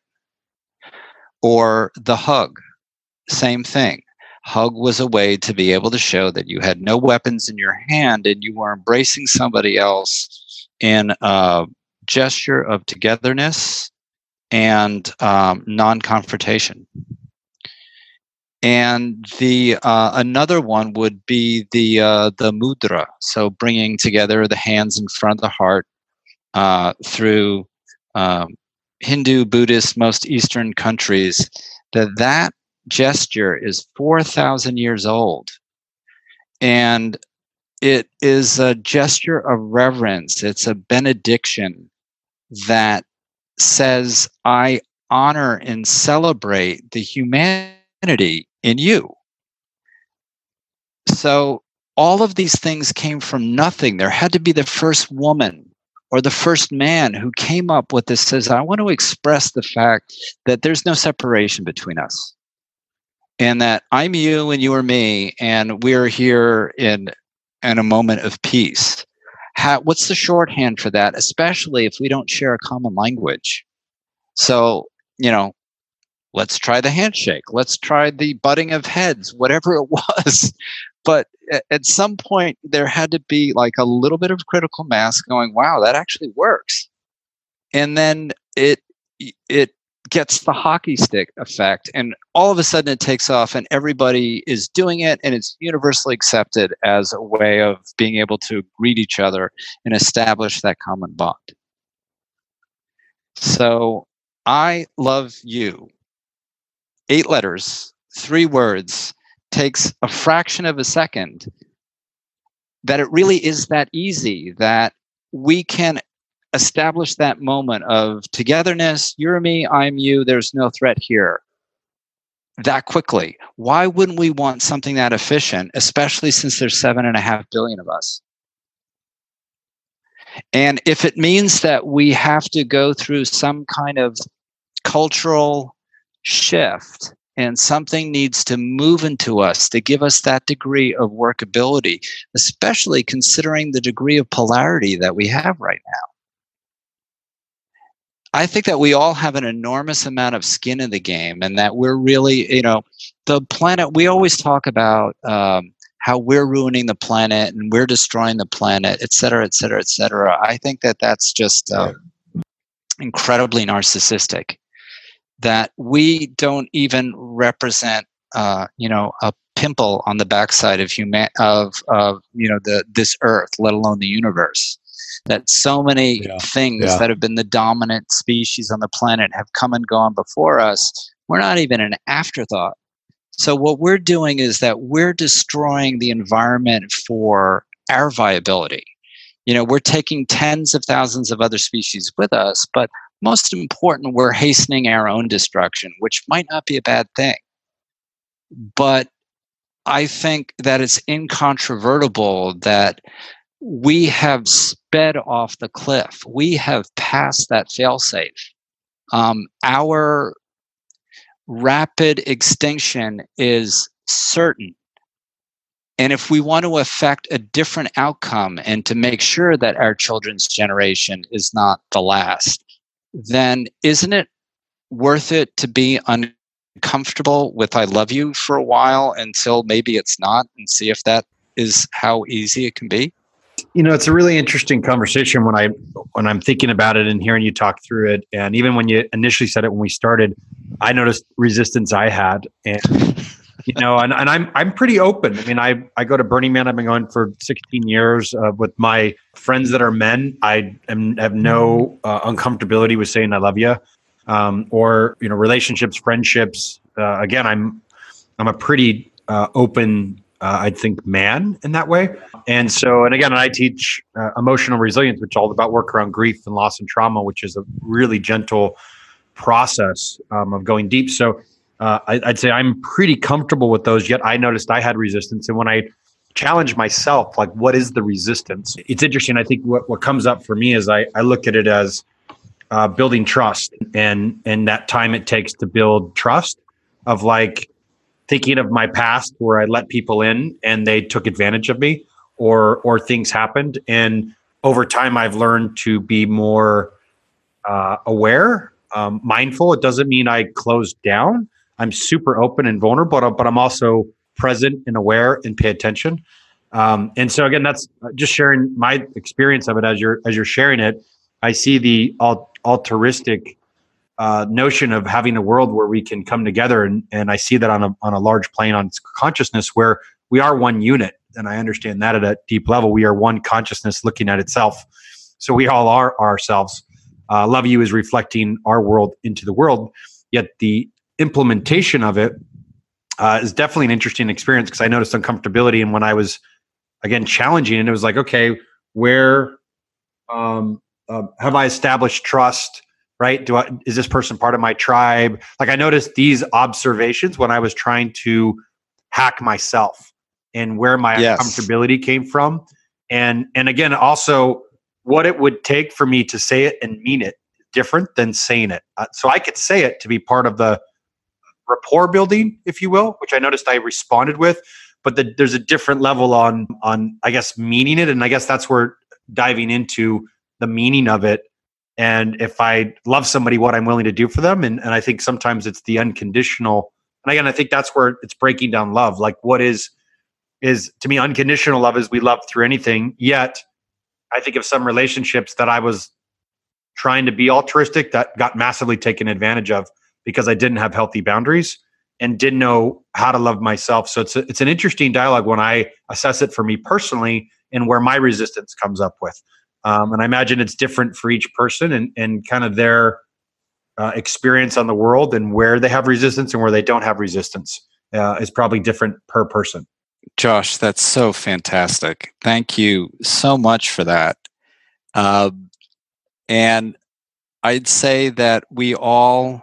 Or the hug, same thing. Hug was a way to be able to show that you had no weapons in your hand and you were embracing somebody else in a gesture of togetherness and non-confrontation. And the another one would be the mudra, so bringing together the hands in front of the heart through Hindu, Buddhist, most Eastern countries. That gesture is 4,000 years old, and it is a gesture of reverence. It's a benediction that says, I honor and celebrate the humanity in you. So all of these things came from nothing. There had to be the first woman or the first man who came up with this, says, I want to express the fact that there's no separation between us, and that I'm you and you are me, and we're here in a moment of peace. What's the shorthand for that, especially if we don't share a common language? So, you know, let's try the handshake. Let's try the butting of heads, whatever it was. But at some point, there had to be like a little bit of critical mass going, wow, that actually works. And then it gets the hockey stick effect, and all of a sudden it takes off and everybody is doing it, and it's universally accepted as a way of being able to greet each other and establish that common bond. So I love you. 8 letters, 3 words, takes a fraction of a second, that it really is that easy, that we can establish that moment of togetherness. You're me, I'm you, there's no threat here, that quickly. Why wouldn't we want something that efficient, especially since there's 7.5 billion of us? And if it means that we have to go through some kind of cultural shift and something needs to move into us to give us that degree of workability, especially considering the degree of polarity that we have right now, I think that we all have an enormous amount of skin in the game, and that we're really, you know, the planet, we always talk about how we're ruining the planet and we're destroying the planet, et cetera, et cetera, et cetera. I think that that's just incredibly narcissistic, that we don't even represent, you know, a pimple on the backside of you know, this earth, let alone the universe. That so many things that have been the dominant species on the planet have come and gone before us. We're not even an afterthought. So what we're doing is that we're destroying the environment for our viability. You know, we're taking tens of thousands of other species with us, but most important, we're hastening our own destruction, which might not be a bad thing. But I think that it's incontrovertible that we have sped off the cliff. We have passed that failsafe. Our rapid extinction is certain. And if we want to affect a different outcome and to make sure that our children's generation is not the last, then isn't it worth it to be comfortable with I love you for a while until maybe it's not, and see if that is how easy it can be? You know, it's a really interesting conversation when I'm thinking about it and hearing you talk through it. And even when you initially said it, when we started, I noticed resistance I had, and you know, and I'm pretty open. I mean, I go to Burning Man. I've been going for 16 years with my friends that are men. I have no uncomfortability with saying I love you, or you know, relationships, friendships. Again, I'm a pretty open, I think, man in that way. And so, and again, I teach emotional resilience, which is all about work around grief and loss and trauma, which is a really gentle process of going deep. So I'd say I'm pretty comfortable with those, yet I noticed I had resistance. And when I challenged myself, like, what is the resistance? It's interesting. I think what comes up for me is I look at it as building trust, and that time it takes to build trust of, like, thinking of my past where I let people in and they took advantage of me, or things happened. And over time, I've learned to be more aware, mindful. It doesn't mean I closed down. I'm super open and vulnerable, but I'm also present and aware and pay attention. And so again, that's just sharing my experience of it. As you're sharing it, I see the altruistic notion of having a world where we can come together. And I see that on a large plane on consciousness, where we are one unit. And I understand that at a deep level, we are one consciousness looking at itself. So we all are ourselves. Love You is reflecting our world into the world. Yet the implementation of it is definitely an interesting experience, because I noticed uncomfortability. And when I was, again, challenging, and it was like, okay, where have I established trust? Right? Is this person part of my tribe? Like, I noticed these observations when I was trying to hack myself, and where my uncomfortability came from. And again, also what it would take for me to say it and mean it different than saying it. So I could say it to be part of the rapport building, if you will, which I noticed I responded with, but there's a different level on, I guess, meaning it. And I guess that's where diving into the meaning of it. And if I love somebody, what I'm willing to do for them. And I think sometimes it's the unconditional. And again, I think that's where it's breaking down love. Like, what is to me, unconditional love is we love through anything. Yet I think of some relationships that I was trying to be altruistic that got massively taken advantage of, because I didn't have healthy boundaries and didn't know how to love myself. So it's an interesting dialogue when I assess it for me personally, and where my resistance comes up with. And I imagine it's different for each person, and kind of their experience on the world, and where they have resistance and where they don't have resistance is probably different per person. Josh, that's so fantastic. Thank you so much for that. And I'd say that we all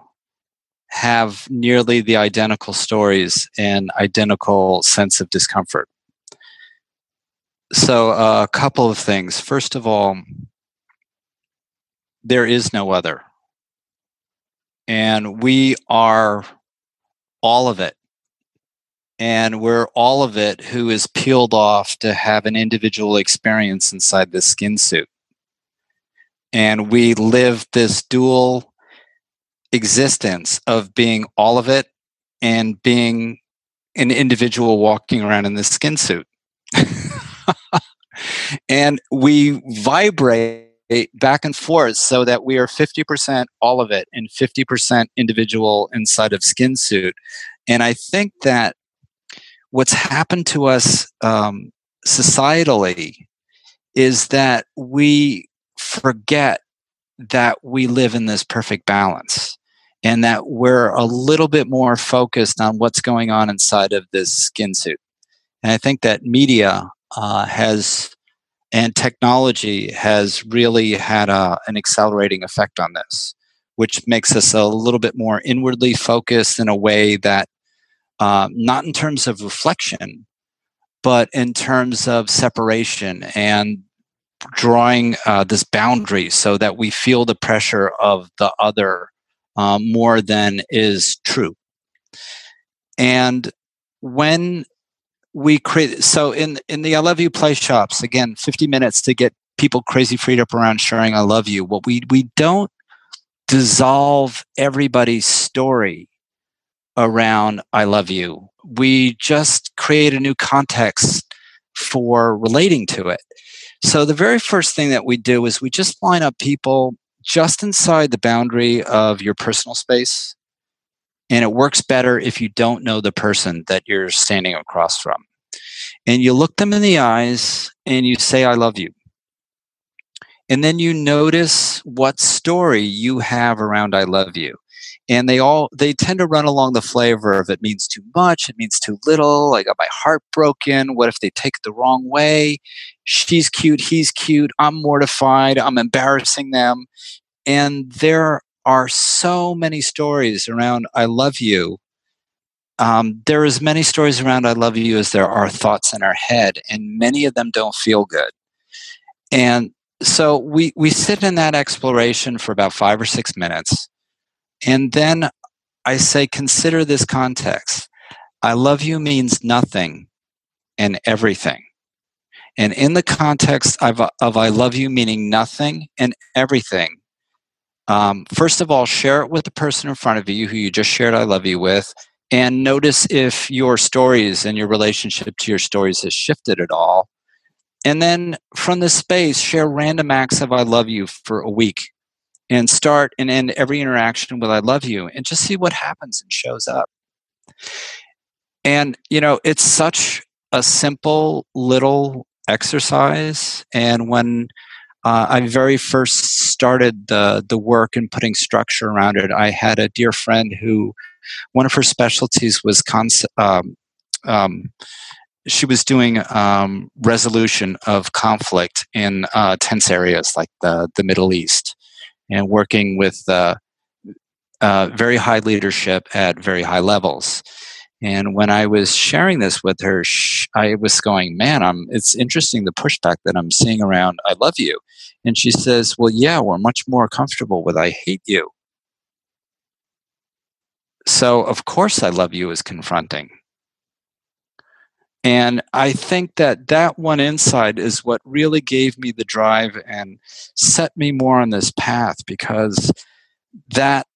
have nearly the identical stories and identical sense of discomfort. So a couple of things. First of all, there is no other. And we are all of it. And we're all of it who is peeled off to have an individual experience inside this skin suit. And we live this dual existence of being all of it and being an individual walking around in this skin suit. And we vibrate back and forth so that we are 50% all of it and 50% individual inside of skin suit. And I think that what's happened to us societally is that we forget that we live in this perfect balance, and that we're a little bit more focused on what's going on inside of this skin suit. And I think that media and technology has really had an accelerating effect on this, which makes us a little bit more inwardly focused in a way that, not in terms of reflection, but in terms of separation and drawing this boundary so that we feel the pressure of the other more than is true. And when we create, so in the I Love You play shops, again, 50 minutes to get people crazy freed up around sharing I love you. What we don't dissolve everybody's story around I Love You. We just create a new context for relating to it. So the very first thing that we do is we just line up people just inside the boundary of your personal space. And it works better if you don't know the person that you're standing across from. And you look them in the eyes and you say, I love you. And then you notice what story you have around I love you. And they tend to run along the flavor of it means too much, it means too little, I got my heart broken, what if they take it the wrong way? She's cute, he's cute, I'm mortified, I'm embarrassing them. And there are so many stories around I love you. There are as many stories around I love you as there are thoughts in our head, and many of them don't feel good. And so we sit in that exploration for about 5 or 6 minutes, and then I say, consider this context. I love you means nothing and everything. And in the context of I love you meaning nothing and everything, first of all, share it with the person in front of you who you just shared I love you with, and notice if your stories and your relationship to your stories has shifted at all. And then from this space, share random acts of I love you for a week, and start and end every interaction with I love you, and just see what happens and shows up. And, you know, it's such a simple little exercise. And when I very first started the work and putting structure around it, I had a dear friend who, one of her specialties was she was doing resolution of conflict in tense areas like the Middle East, and working with very high leadership at very high levels. And when I was sharing this with her, I was going, man, it's interesting the pushback that I'm seeing around I love you. And she says, well, yeah, we're much more comfortable with I hate you. So, of course, I love you is confronting. And I think that one insight is what really gave me the drive and set me more on this path, because that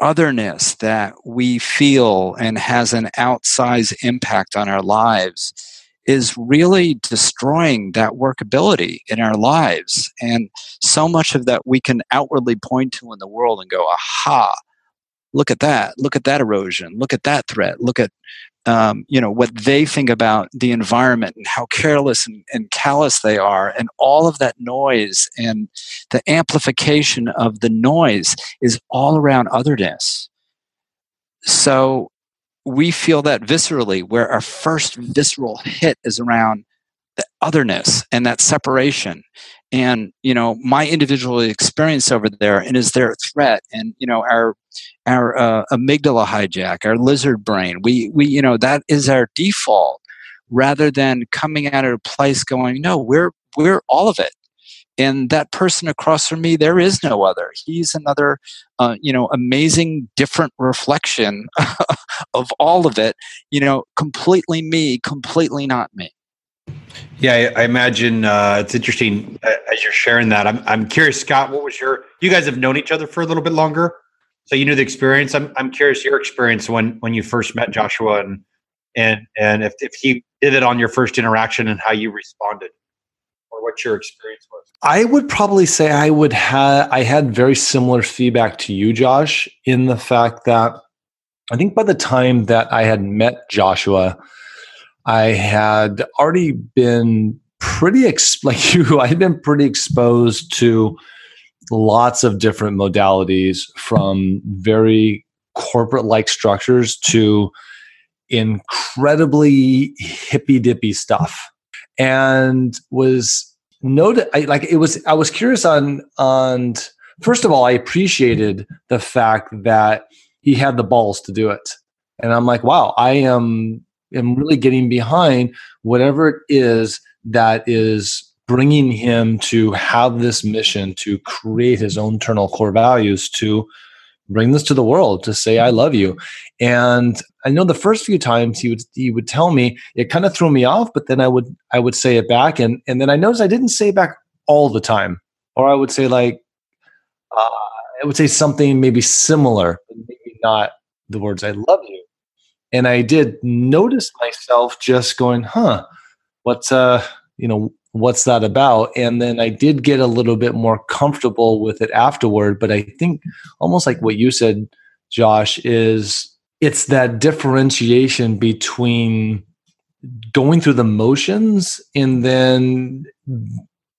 otherness that we feel and has an outsized impact on our lives is really destroying that workability in our lives. And so much of that we can outwardly point to in the world and go, aha, look at that erosion, look at that threat, look at what they think about the environment and how careless and callous they are, and all of that noise, and the amplification of the noise is all around otherness. So we feel that viscerally, where our first visceral hit is around the otherness and that separation, and my individual experience over there, and is there a threat, and our amygdala hijack, our lizard brain, we that is our default, rather than coming out of a place going, no, we're all of it, and that person across from me, there is no other, he's another amazing different reflection of all of it, completely me, completely not me. Yeah, I imagine it's interesting as you're sharing that. I'm curious, Scott, what was you guys have known each other for a little bit longer, so you knew the experience. I'm curious your experience when you first met Joshua, and if he did it on your first interaction and how you responded, or what your experience was. I would probably say I had very similar feedback to you, Josh, in the fact that I think by the time that I had met Joshua, I had already been pretty exposed to lots of different modalities, from very corporate-like structures to incredibly hippy-dippy stuff, and I was curious on first of all, I appreciated the fact that he had the balls to do it, and I'm like, wow, I'm really getting behind whatever it is that is bringing him to have this mission to create his own internal core values, to bring this to the world, to say, I love you. And I know the first few times he would tell me, it kind of threw me off, but then I would say it back. And then I noticed I didn't say it back all the time, or I would say something maybe similar, maybe not the words, I love you. And I did notice myself just going, what's that about? And then I did get a little bit more comfortable with it afterward. But I think almost like what you said, Josh, is it's that differentiation between going through the motions and then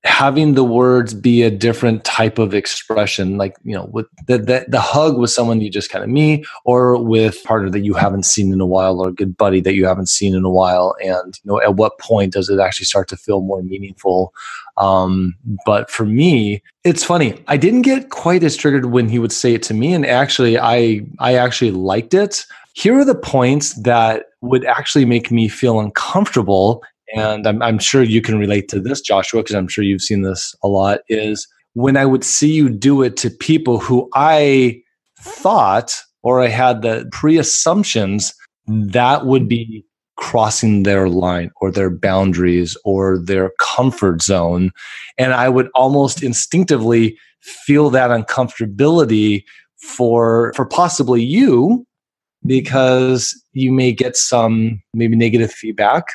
having the words be a different type of expression, like, you know, with the hug with someone you just kind of meet, or with a partner that you haven't seen in a while, or a good buddy that you haven't seen in a while. And, you know, at what point does it actually start to feel more meaningful? But for me, it's funny. I didn't get quite as triggered when he would say it to me. And actually, I actually liked it. Here are the points that would actually make me feel uncomfortable. And I'm sure you can relate to this, Joshua, because I'm sure you've seen this a lot, is when I would see you do it to people who I thought, or I had the pre-assumptions, that would be crossing their line or their boundaries or their comfort zone. And I would almost instinctively feel that uncomfortability for possibly you, because you may get some maybe negative feedback.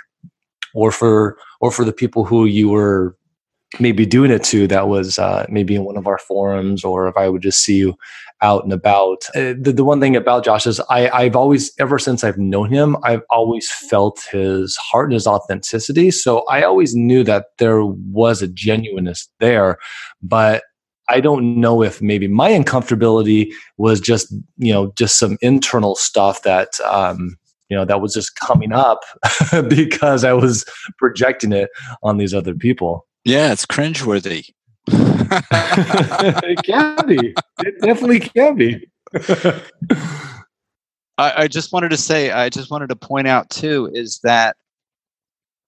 Or for the people who you were maybe doing it to, that was maybe in one of our forums, or if I would just see you out and about. The one thing about Josh is I've always, ever since I've known him, I've always felt his heart and his authenticity. So I always knew that there was a genuineness there, but I don't know if maybe my uncomfortability was just some internal stuff that, that was just coming up because I was projecting it on these other people. Yeah, it's cringeworthy. It can be. It definitely can be. I just wanted to point out too, is that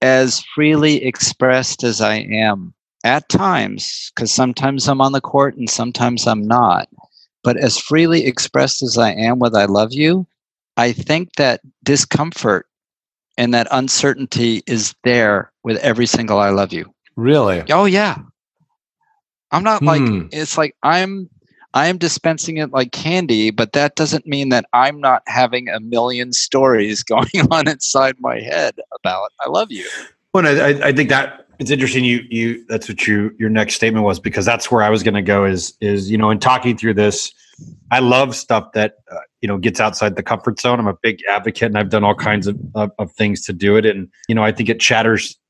as freely expressed as I am at times, because sometimes I'm on the court and sometimes I'm not, but as freely expressed as I am with I love you, I think that discomfort and that uncertainty is there with every single I love you. Really? Oh, yeah. I'm not like, it's like I'm dispensing it like candy, but that doesn't mean that I'm not having a million stories going on inside my head about I love you. Well, I think that it's interesting. That's what your next statement was, because that's where I was going to go is, in talking through this, I love stuff that, gets outside the comfort zone. I'm a big advocate, and I've done all kinds of things to do it. And, I think it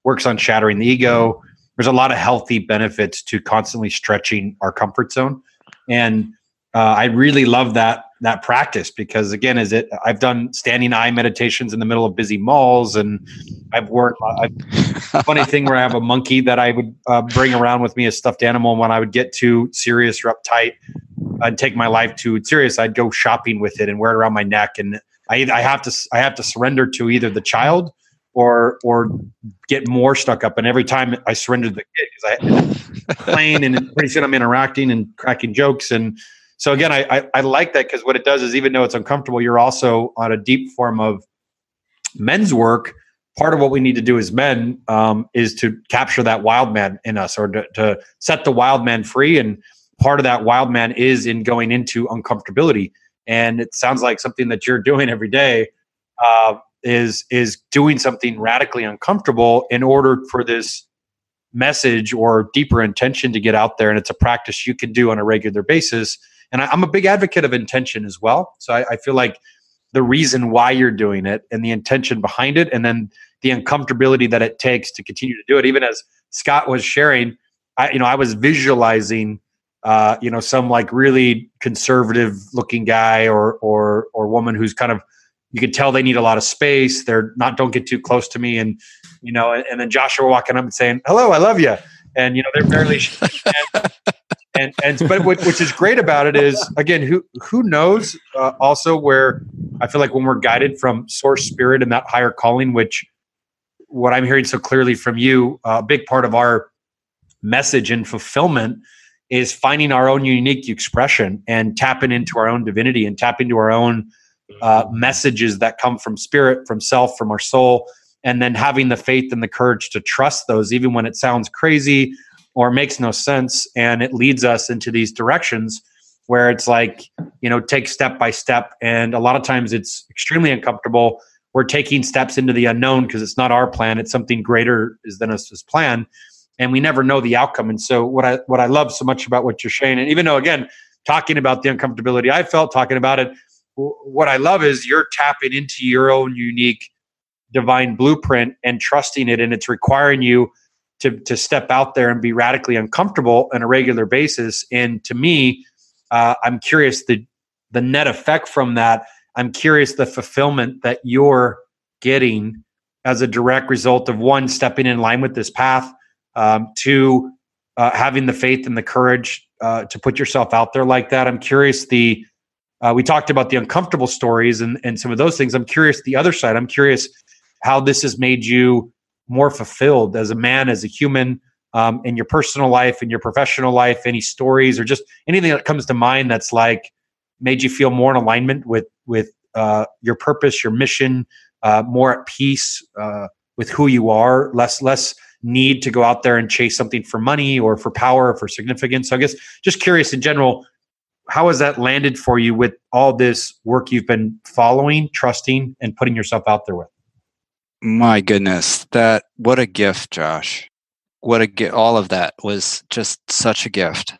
works on shattering the ego. There's a lot of healthy benefits to constantly stretching our comfort zone. And I really love that practice, because again, I've done standing eye meditations in the middle of busy malls, and funny thing where I have a monkey that I would bring around with me, a stuffed animal. And when I would get too serious or uptight, I'd take my life too serious, I'd go shopping with it and wear it around my neck. And I have to surrender to either the child or get more stuck up. And every time I surrendered the kid, because I playing, and pretty soon I'm interacting and cracking jokes. And so again, I like that, because what it does is, even though it's uncomfortable, you're also on a deep form of men's work. Part of what we need to do as men is to capture that wild man in us, or to set the wild man free. And part of that wild man is in going into uncomfortability. And it sounds like something that you're doing every day is doing something radically uncomfortable in order for this message or deeper intention to get out there. And it's a practice you can do on a regular basis. And I'm a big advocate of intention as well. So I feel like the reason why you're doing it and the intention behind it, and then the uncomfortability that it takes to continue to do it. Even as Scott was sharing, I was visualizing some like really conservative looking guy or woman who's kind of, you could tell they need a lot of space. They're not, don't get too close to me. And, and then Joshua walking up and saying, hello, I love you. And, they're barely, but which is great about it is, again, who knows also where I feel like when we're guided from source spirit and that higher calling, which what I'm hearing so clearly from you, a big part of our message and fulfillment is finding our own unique expression and tapping into our own divinity and tapping into our own messages that come from spirit, from self, from our soul, and then having the faith and the courage to trust those, even when it sounds crazy or makes no sense. And it leads us into these directions. where it's like, you know, take step by step. And a lot of times it's extremely uncomfortable. We're taking steps into the unknown because it's not our plan. It's something greater than us' plan. And we never know the outcome. And so what I love so much about what you're saying, and even though, again, talking about the uncomfortability I felt talking about it, what I love is you're tapping into your own unique divine blueprint and trusting it. And it's requiring you to step out there and be radically uncomfortable on a regular basis. And to me, I'm curious the net effect from that. I'm curious the fulfillment that you're getting as a direct result of, one, stepping in line with this path, two, having the faith and the courage to put yourself out there like that. I'm curious we talked about the uncomfortable stories and some of those things. I'm curious the other side. I'm curious how this has made you more fulfilled as a man, as a human, in your personal life, in your professional life, any stories or just anything that comes to mind that's like made you feel more in alignment with your purpose, your mission, more at peace with who you are, less need to go out there and chase something for money or for power or for significance. So I guess just curious in general, how has that landed for you with all this work you've been following, trusting, and putting yourself out there with? My goodness, what a gift, Josh. All of that was just such a gift,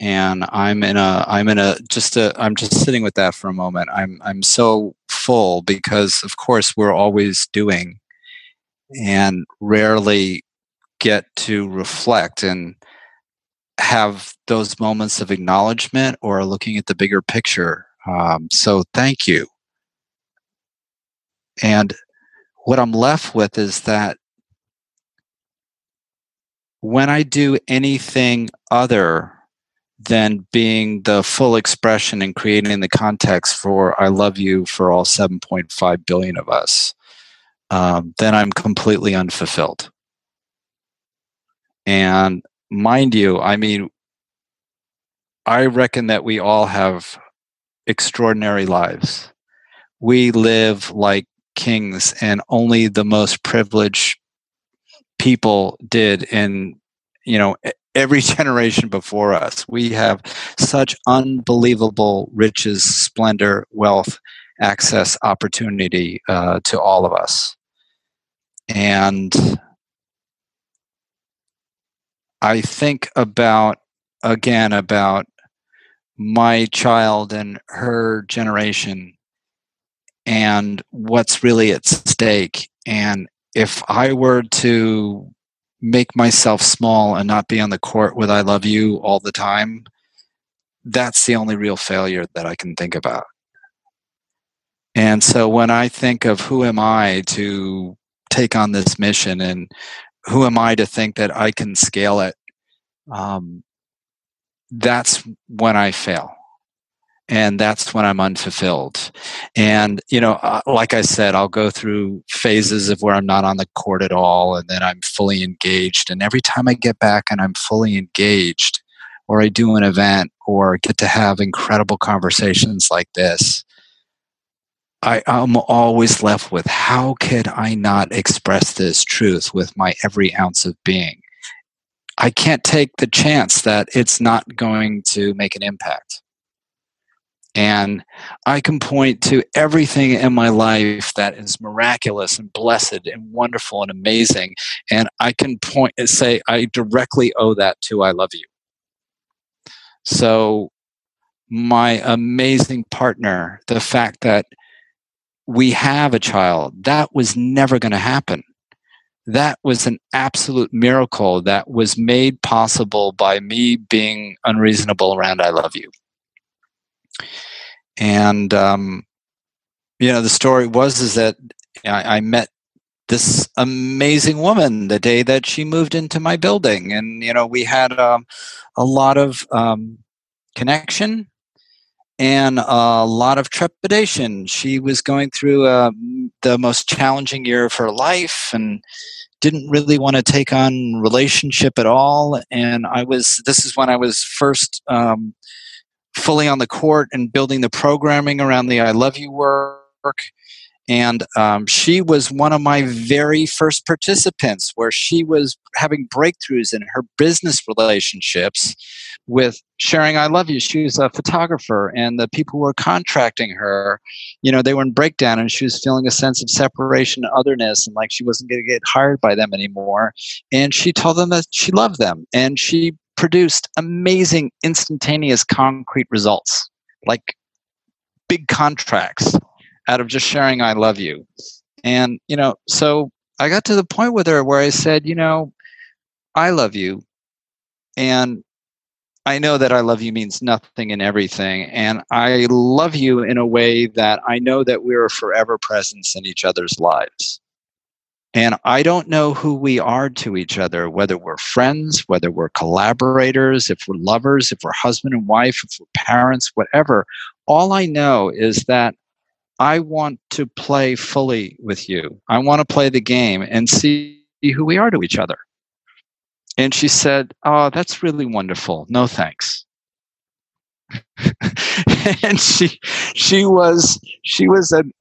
and I'm just sitting with that for a moment. I'm so full because, of course, we're always doing, and rarely get to reflect and have those moments of acknowledgement or looking at the bigger picture. So thank you. And what I'm left with is that when I do anything other than being the full expression and creating the context for I love you for all 7.5 billion of us, then I'm completely unfulfilled. And mind you, I mean, I reckon that we all have extraordinary lives. We live like kings, and only the most privileged people did in, you know, every generation before us. We have such unbelievable riches, splendor, wealth, access, opportunity to all of us. And I think about my child and her generation and what's really at stake. And if I were to make myself small and not be on the court with I love you all the time, that's the only real failure that I can think about. And so when I think of who am I to take on this mission and who am I to think that I can scale it, that's when I fail. And that's when I'm unfulfilled. And, you know, like I said, I'll go through phases of where I'm not on the court at all, and then I'm fully engaged. And every time I get back and I'm fully engaged, or I do an event, or get to have incredible conversations like this, I'm always left with, how could I not express this truth with my every ounce of being? I can't take the chance that it's not going to make an impact. And I can point to everything in my life that is miraculous and blessed and wonderful and amazing. And I can point and say, I directly owe that to I love you. So my amazing partner, the fact that we have a child, that was never going to happen. That was an absolute miracle that was made possible by me being unreasonable around I love you. And, you know, the story was that I met this amazing woman the day that she moved into my building. And, you know, we had a lot of connection and a lot of trepidation. She was going through the most challenging year of her life and didn't really want to take on relationship at all. And this is when I was first fully on the court and building the programming around the I Love You work. And she was one of my very first participants, where she was having breakthroughs in her business relationships with sharing I Love You. She was a photographer, and the people who were contracting her, you know, they were in breakdown, and she was feeling a sense of separation, otherness, and like she wasn't going to get hired by them anymore. And she told them that she loved them, and she produced amazing, instantaneous, concrete results, like big contracts, out of just sharing I love you. And, you know, so I got to the point with her where I said, you know, I love you. And I know that I love you means nothing and everything. And I love you in a way that I know that we're a forever presence in each other's lives. And I don't know who we are to each other, whether we're friends, whether we're collaborators, if we're lovers, if we're husband and wife, if we're parents, whatever. All I know is that I want to play fully with you. I want to play the game and see who we are to each other. And she said, oh, that's really wonderful. No, thanks. And she was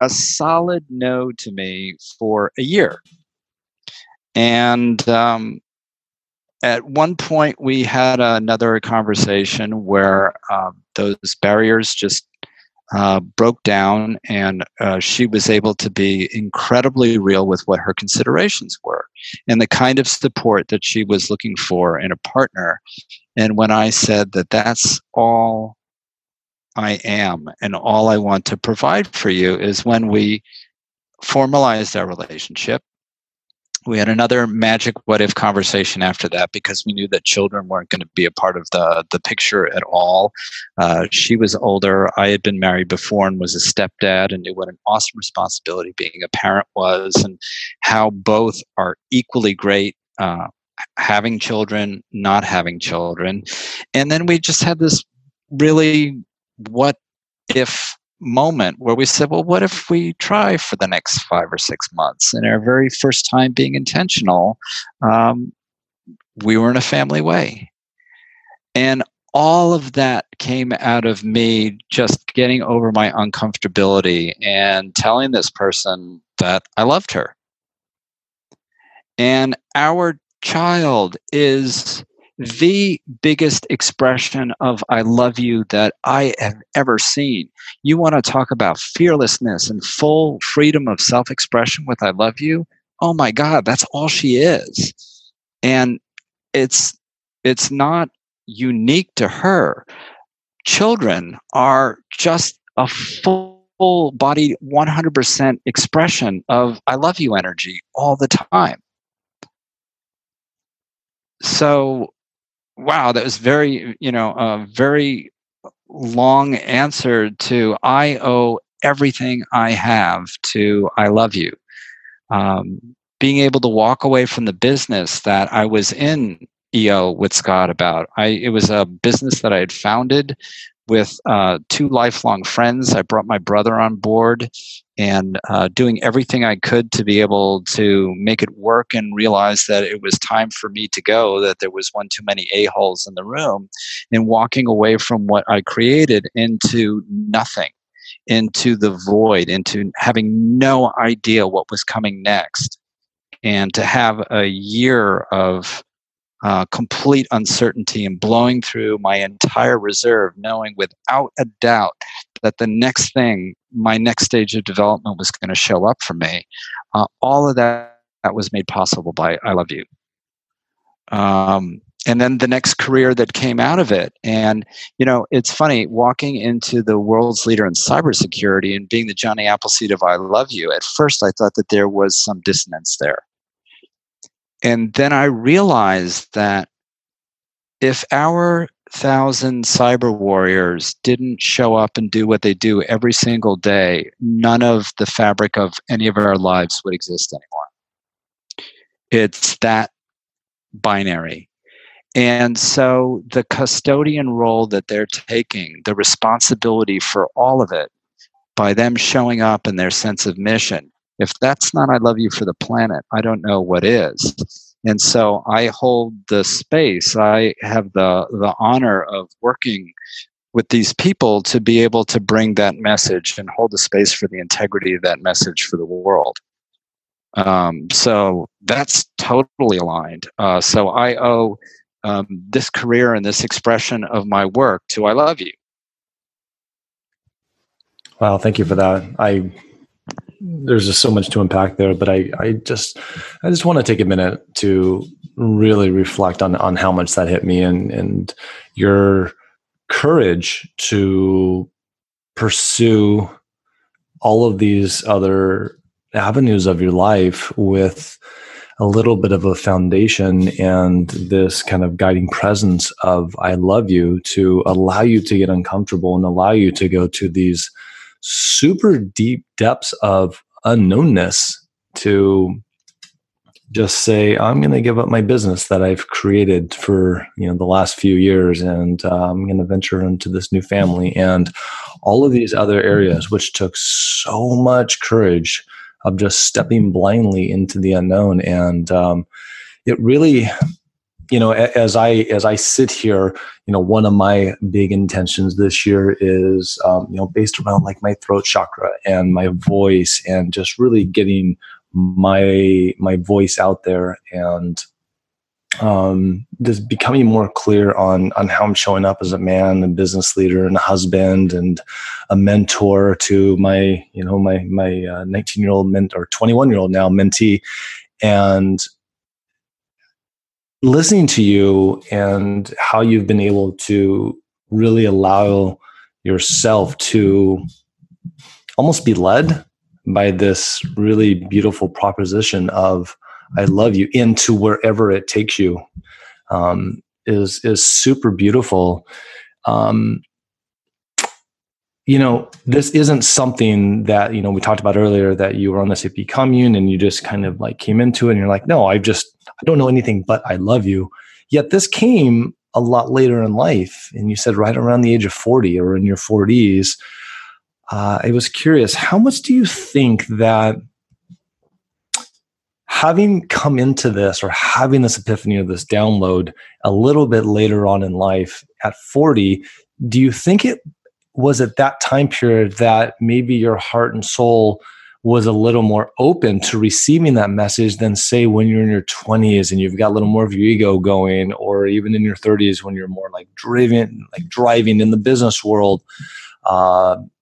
a solid no to me for a year. And at one point, we had another conversation where those barriers just broke down, and she was able to be incredibly real with what her considerations were and the kind of support that she was looking for in a partner. And when I said that that's all I am and all I want to provide for you is when we formalized our relationship. We had another magic what-if conversation after that because we knew that children weren't going to be a part of the picture at all. She was older. I had been married before and was a stepdad and knew what an awesome responsibility being a parent was and how both are equally great, having children, not having children. And then we just had this really what-if moment where we said, well, what if we try for the next 5 or 6 months? And our very first time being intentional, we were in a family way. And all of that came out of me just getting over my uncomfortability and telling this person that I loved her. And our child is the biggest expression of I love you that I have ever seen. You want to talk about fearlessness and full freedom of self-expression with I love you? Oh my God, that's all she is. And it's not unique to her. Children are just a full body, 100% expression of I love you energy all the time. So, wow, that was very, you know, a very long answer to I owe everything I have to I love you. Being able to walk away from the business that I was in EO with Scott about. It was a business that I had founded with two lifelong friends. I brought my brother on board and doing everything I could to be able to make it work and realize that it was time for me to go, that there was one too many a-holes in the room, and walking away from what I created into nothing, into the void, into having no idea what was coming next. And to have a year of complete uncertainty and blowing through my entire reserve, knowing without a doubt that the next thing, my next stage of development was going to show up for me. All of that was made possible by I Love You. And then the next career that came out of it. And, you know, it's funny, walking into the world's leader in cybersecurity and being the Johnny Appleseed of I Love You, at first I thought that there was some dissonance there. And then I realized that if our 1,000 cyber warriors didn't show up and do what they do every single day, none of the fabric of any of our lives would exist anymore. It's that binary. And so the custodian role that they're taking, the responsibility for all of it, by them showing up and their sense of mission, if that's not I love you for the planet, I don't know what is. And so I hold the space. I have the honor of working with these people to be able to bring that message and hold the space for the integrity of that message for the world. So that's totally aligned. So I owe this career and this expression of my work to I Love You. Wow, thank you for that. There's just so much to unpack there, but I just want to take a minute to really reflect on how much that hit me and your courage to pursue all of these other avenues of your life with a little bit of a foundation and this kind of guiding presence of I Love You to allow you to get uncomfortable and allow you to go to these super deep depths of unknownness to just say, I'm going to give up my business that I've created for, the last few years. And I'm going to venture into this new family and all of these other areas, which took so much courage of just stepping blindly into the unknown. And it really, as I sit here, one of my big intentions this year is, based around like my throat chakra and my voice and just really getting my voice out there and just becoming more clear on how I'm showing up as a man, a business leader and a husband and a mentor to my, my 19-year-old mentor, 21-year-old now mentee. And listening to you and how you've been able to really allow yourself to almost be led by this really beautiful proposition of I love you into wherever it takes you is super beautiful. This isn't something that, we talked about earlier that you were on the SAP commune and you just kind of like came into it and you're like, no, I don't know anything, but I love you. Yet this came a lot later in life. And you said right around the age of 40 or in your 40s, I was curious, how much do you think that having come into this or having this epiphany or this download a little bit later on in life at 40, do you think it was at that time period that maybe your heart and soul was a little more open to receiving that message than, say, when you're in your 20s and you've got a little more of your ego going, or even in your 30s when you're more like driving in the business world?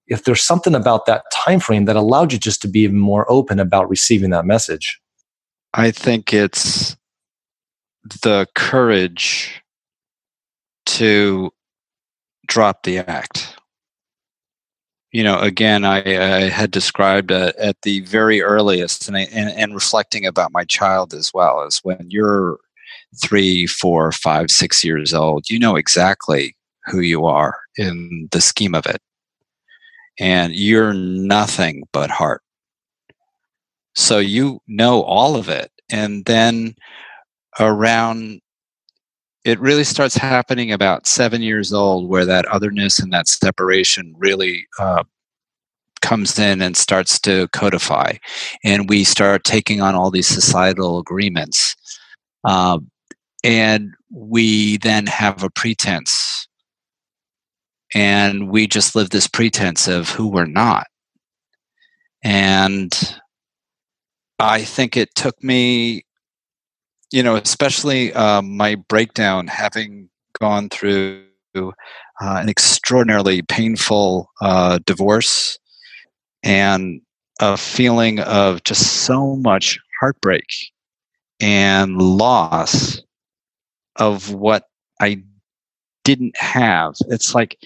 If there's something about that time frame that allowed you just to be even more open about receiving that message. I think it's the courage to drop the act. Again, I had described at the very earliest, and reflecting about my child as well, is when you're 3, 4, 5, 6 years old, you know exactly who you are in the scheme of it. And you're nothing but heart. So you know all of it. And then around, it really starts happening about 7 years old, where that otherness and that separation really comes in and starts to codify. And we start taking on all these societal agreements. And we then have a pretense. And we just live this pretense of who we're not. And I think it took me, especially my breakdown, having gone through an extraordinarily painful divorce and a feeling of just so much heartbreak and loss of what I didn't have. It's like,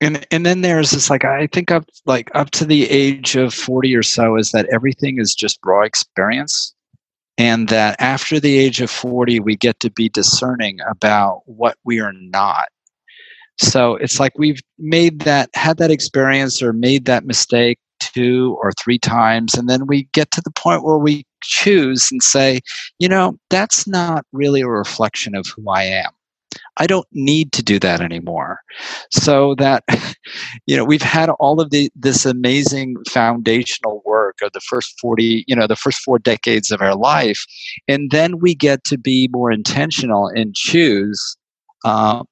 and then there's this, like, I think up to the age of 40 or so, is that everything is just raw experience. And that after the age of 40, we get to be discerning about what we are not. So it's like we've had that experience or made that mistake 2 or 3 times. And then we get to the point where we choose and say, that's not really a reflection of who I am. I don't need to do that anymore. So that, we've had all of this amazing foundational work of the first 40, the first 4 decades of our life. And then we get to be more intentional and choose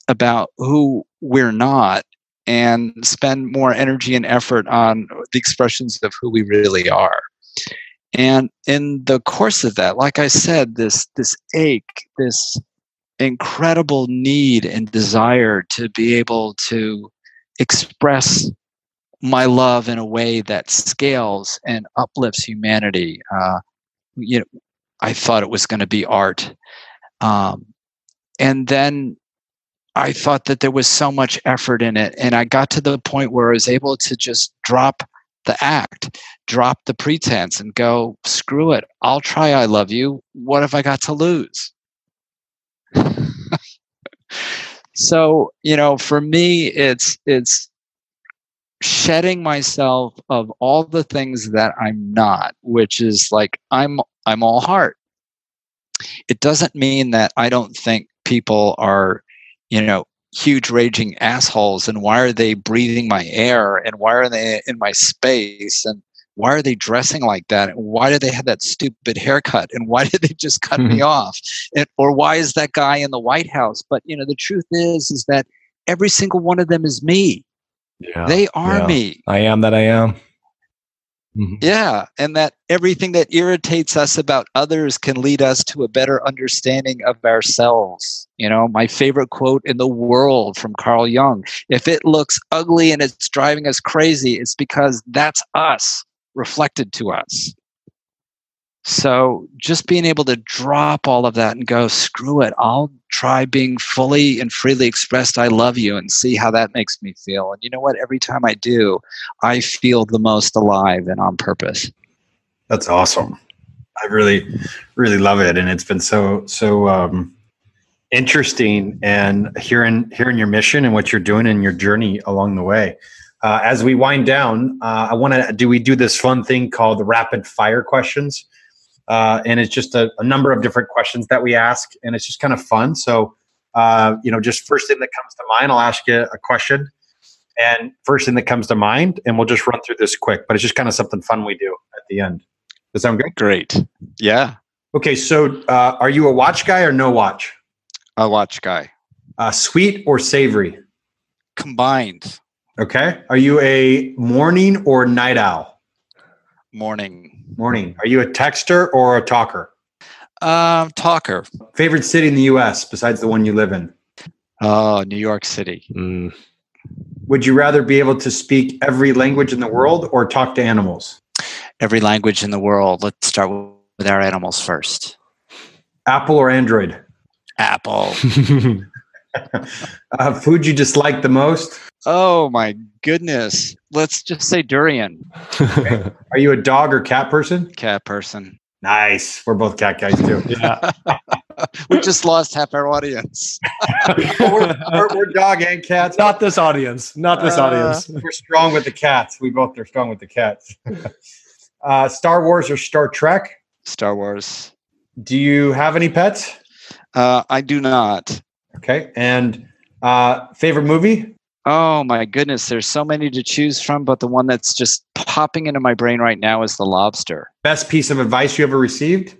about who we're not and spend more energy and effort on the expressions of who we really are. And in the course of that, like I said, this ache, this incredible need and desire to be able to express my love in a way that scales and uplifts humanity. I thought it was going to be art. And then I thought that there was so much effort in it. And I got to the point where I was able to just drop the act, drop the pretense and go, screw it. I'll try I Love You. What have I got to lose? So, for me, it's shedding myself of all the things that I'm not, which is like, I'm all heart. It doesn't mean that I don't think people are, huge raging assholes, and why are they breathing my air, and why are they in my space, and why are they dressing like that, and why do they have that stupid haircut, and why did they just cut me off, and, or why is that guy in the White House? But the truth is that every single one of them is me. Yeah, they are me. I am that I am. Mm-hmm. Yeah, and that everything that irritates us about others can lead us to a better understanding of ourselves. My favorite quote in the world from Carl Jung, if it looks ugly and it's driving us crazy, it's because that's us reflected to us. So just being able to drop all of that and go, screw it, I'll try being fully and freely expressed I love you and see how that makes me feel. And you know what? Every time I do, I feel the most alive and on purpose. That's awesome. I really, really love it. And it's been so interesting, and hearing your mission and what you're doing and your journey along the way. As we wind down, I want to do this fun thing called the rapid fire questions. And it's just a number of different questions that we ask, and it's just kind of fun. So, just first thing that comes to mind, I'll ask you a question, and first thing that comes to mind, and we'll just run through this quick, but it's just kind of something fun we do at the end. Does that sound good? Great. Yeah. Okay. So, are you a watch guy or no watch? A watch guy. Sweet or savory? Combined. Okay. Are you a morning or night owl? Morning. Are you a texter or a talker? Talker. Favorite city in the U.S. besides the one you live in? New York City. Mm. Would you rather be able to speak every language in the world or talk to animals? Every language in the world. Let's start with our animals first. Apple or Android? Apple. Food you dislike the most? Oh my goodness. Let's just say durian. Okay. Are you a dog or cat person? Cat person. Nice. We're both cat guys too. Yeah. We just lost half our audience. we're dog and cats. Not this audience. We're strong with the cats. We both are strong with the cats. Star Wars or Star Trek? Star Wars. Do you have any pets? I do not. Okay. And favorite movie? Oh my goodness. There's so many to choose from, but the one that's just popping into my brain right now is The Lobster. Best piece of advice you ever received?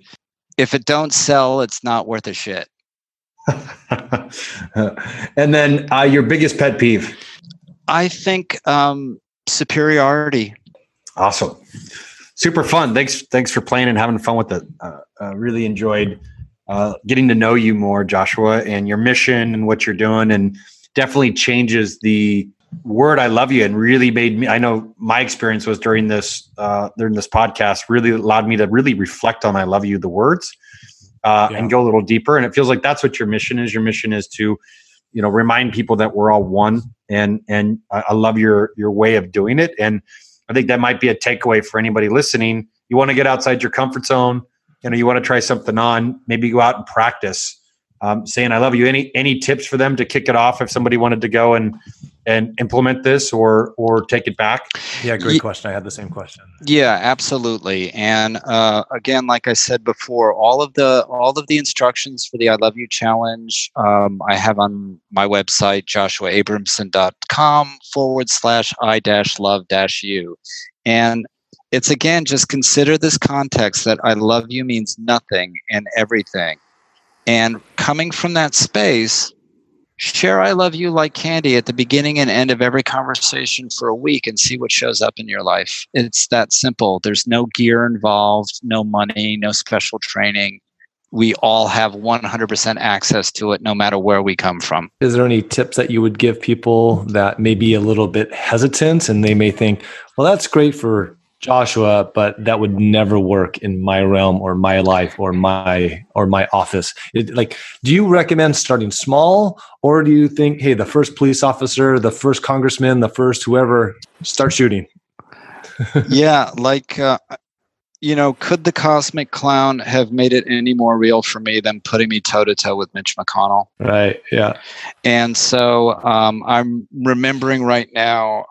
If it don't sell, it's not worth a shit. And then your biggest pet peeve? I think superiority. Awesome. Super fun. Thanks for playing and having fun with it. Really enjoyed getting to know you more, Joshua, and your mission and what you're doing, and definitely changes the word I love you, and really made me, I know my experience was during this podcast really allowed me to really reflect on I love you, the words, and go a little deeper. And it feels like that's what your mission is. Your mission is to, remind people that we're all one, and I love your way of doing it. And I think that might be a takeaway for anybody listening. You want to get outside your comfort zone. You want to try something on, maybe go out and practice. Saying I love you. Any tips for them to kick it off if somebody wanted to go and implement this or take it back? Yeah, great question. I had the same question. Yeah, absolutely. And again, like I said before, all of the instructions for the I Love You Challenge I have on my website, joshuaabramson.com/I-love-you. And it's again, just consider this context that I love you means nothing and everything. And coming from that space, Share I love you like candy at the beginning and end of every conversation for a week and see what shows up in your life. It's that simple. There's no gear involved, no money, no special training. We all have 100% access to it, no matter where we come from. Is there any tips that you would give people that may be a little bit hesitant and they may think, well, that's great for Joshua, but that would never work in my realm or my life or my office. Do you recommend starting small, or do you think, hey, the first police officer, the first congressman, the first whoever, start shooting? Could the cosmic clown have made it any more real for me than putting me toe to toe with Mitch McConnell? Right. Yeah. And so I'm remembering right now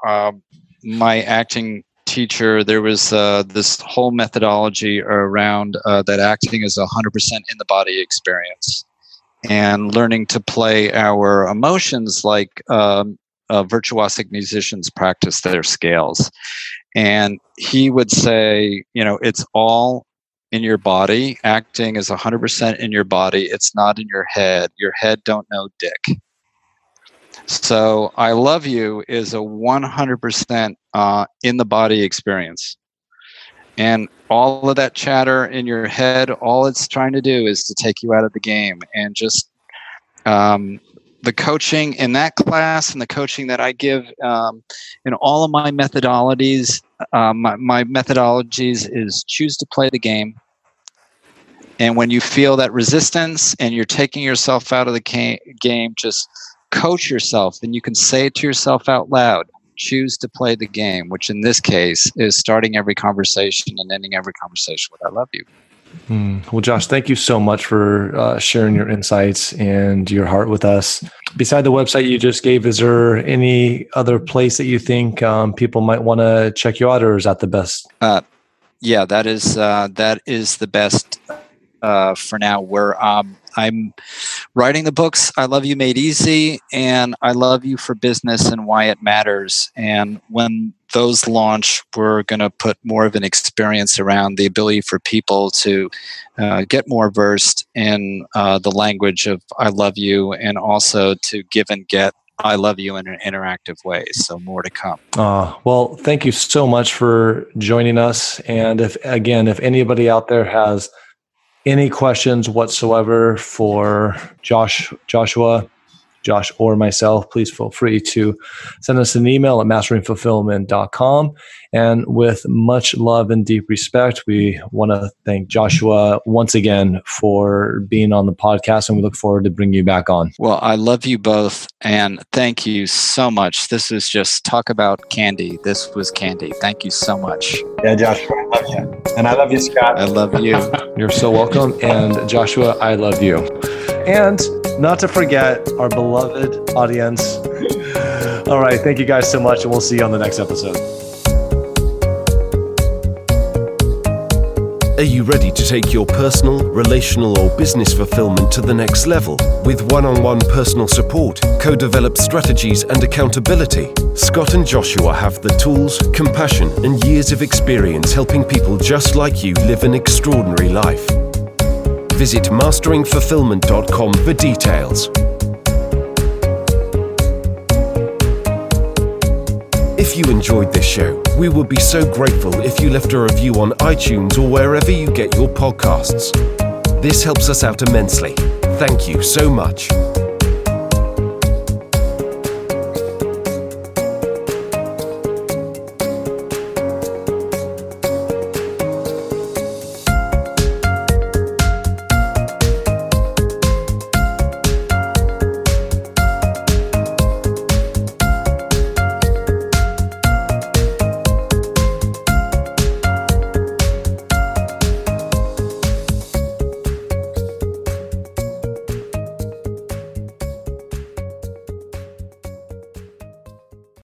my acting teacher, there was this whole methodology around that acting is 100% in the body experience, and learning to play our emotions like virtuosic musicians practice their scales. And he would say, it's all in your body. Acting is 100% in your body. It's not in your head. Your head don't know dick. So I love you is a 100% in the body experience. And all of that chatter in your head, all it's trying to do is to take you out of the game. And just the coaching in that class and the coaching that I give in all of my methodologies, my methodologies is choose to play the game. And when you feel that resistance and you're taking yourself out of the game, just coach yourself, and you can say it to yourself out loud, choose to play the game, which in this case is starting every conversation and ending every conversation with I love you. Well, Josh, thank you so much for sharing your insights and your heart with us. Beside the website you just gave, is there any other place that you think people might want to check you out, or is that the best? That is the best for now. I'm writing the books, I Love You Made Easy, and I Love You for Business and Why It Matters. And when those launch, we're going to put more of an experience around the ability for people to get more versed in the language of I love you, and also to give and get I love you in an interactive way. So more to come. Well, thank you so much for joining us. And if anybody out there has any questions whatsoever for Joshua, or myself, please feel free to send us an email at masteringfulfillment.com. And with much love and deep respect, we want to thank Joshua once again for being on the podcast, and we look forward to bringing you back on. Well, I love you both, and thank you so much. This is just talk about candy. This was candy. Thank you so much. Yeah, Joshua, I love you. And I love you, Scott. I love you. You're so welcome. And Joshua, I love you. And not to forget our beloved audience. All right. Thank you guys so much. And we'll see you on the next episode. Are you ready to take your personal, relational, or business fulfillment to the next level? With one-on-one personal support, co-developed strategies, and accountability, Scott and Joshua have the tools, compassion, and years of experience helping people just like you live an extraordinary life. Visit masteringfulfillment.com for details. If you enjoyed this show, we would be so grateful if you left a review on iTunes or wherever you get your podcasts. This helps us out immensely. Thank you so much.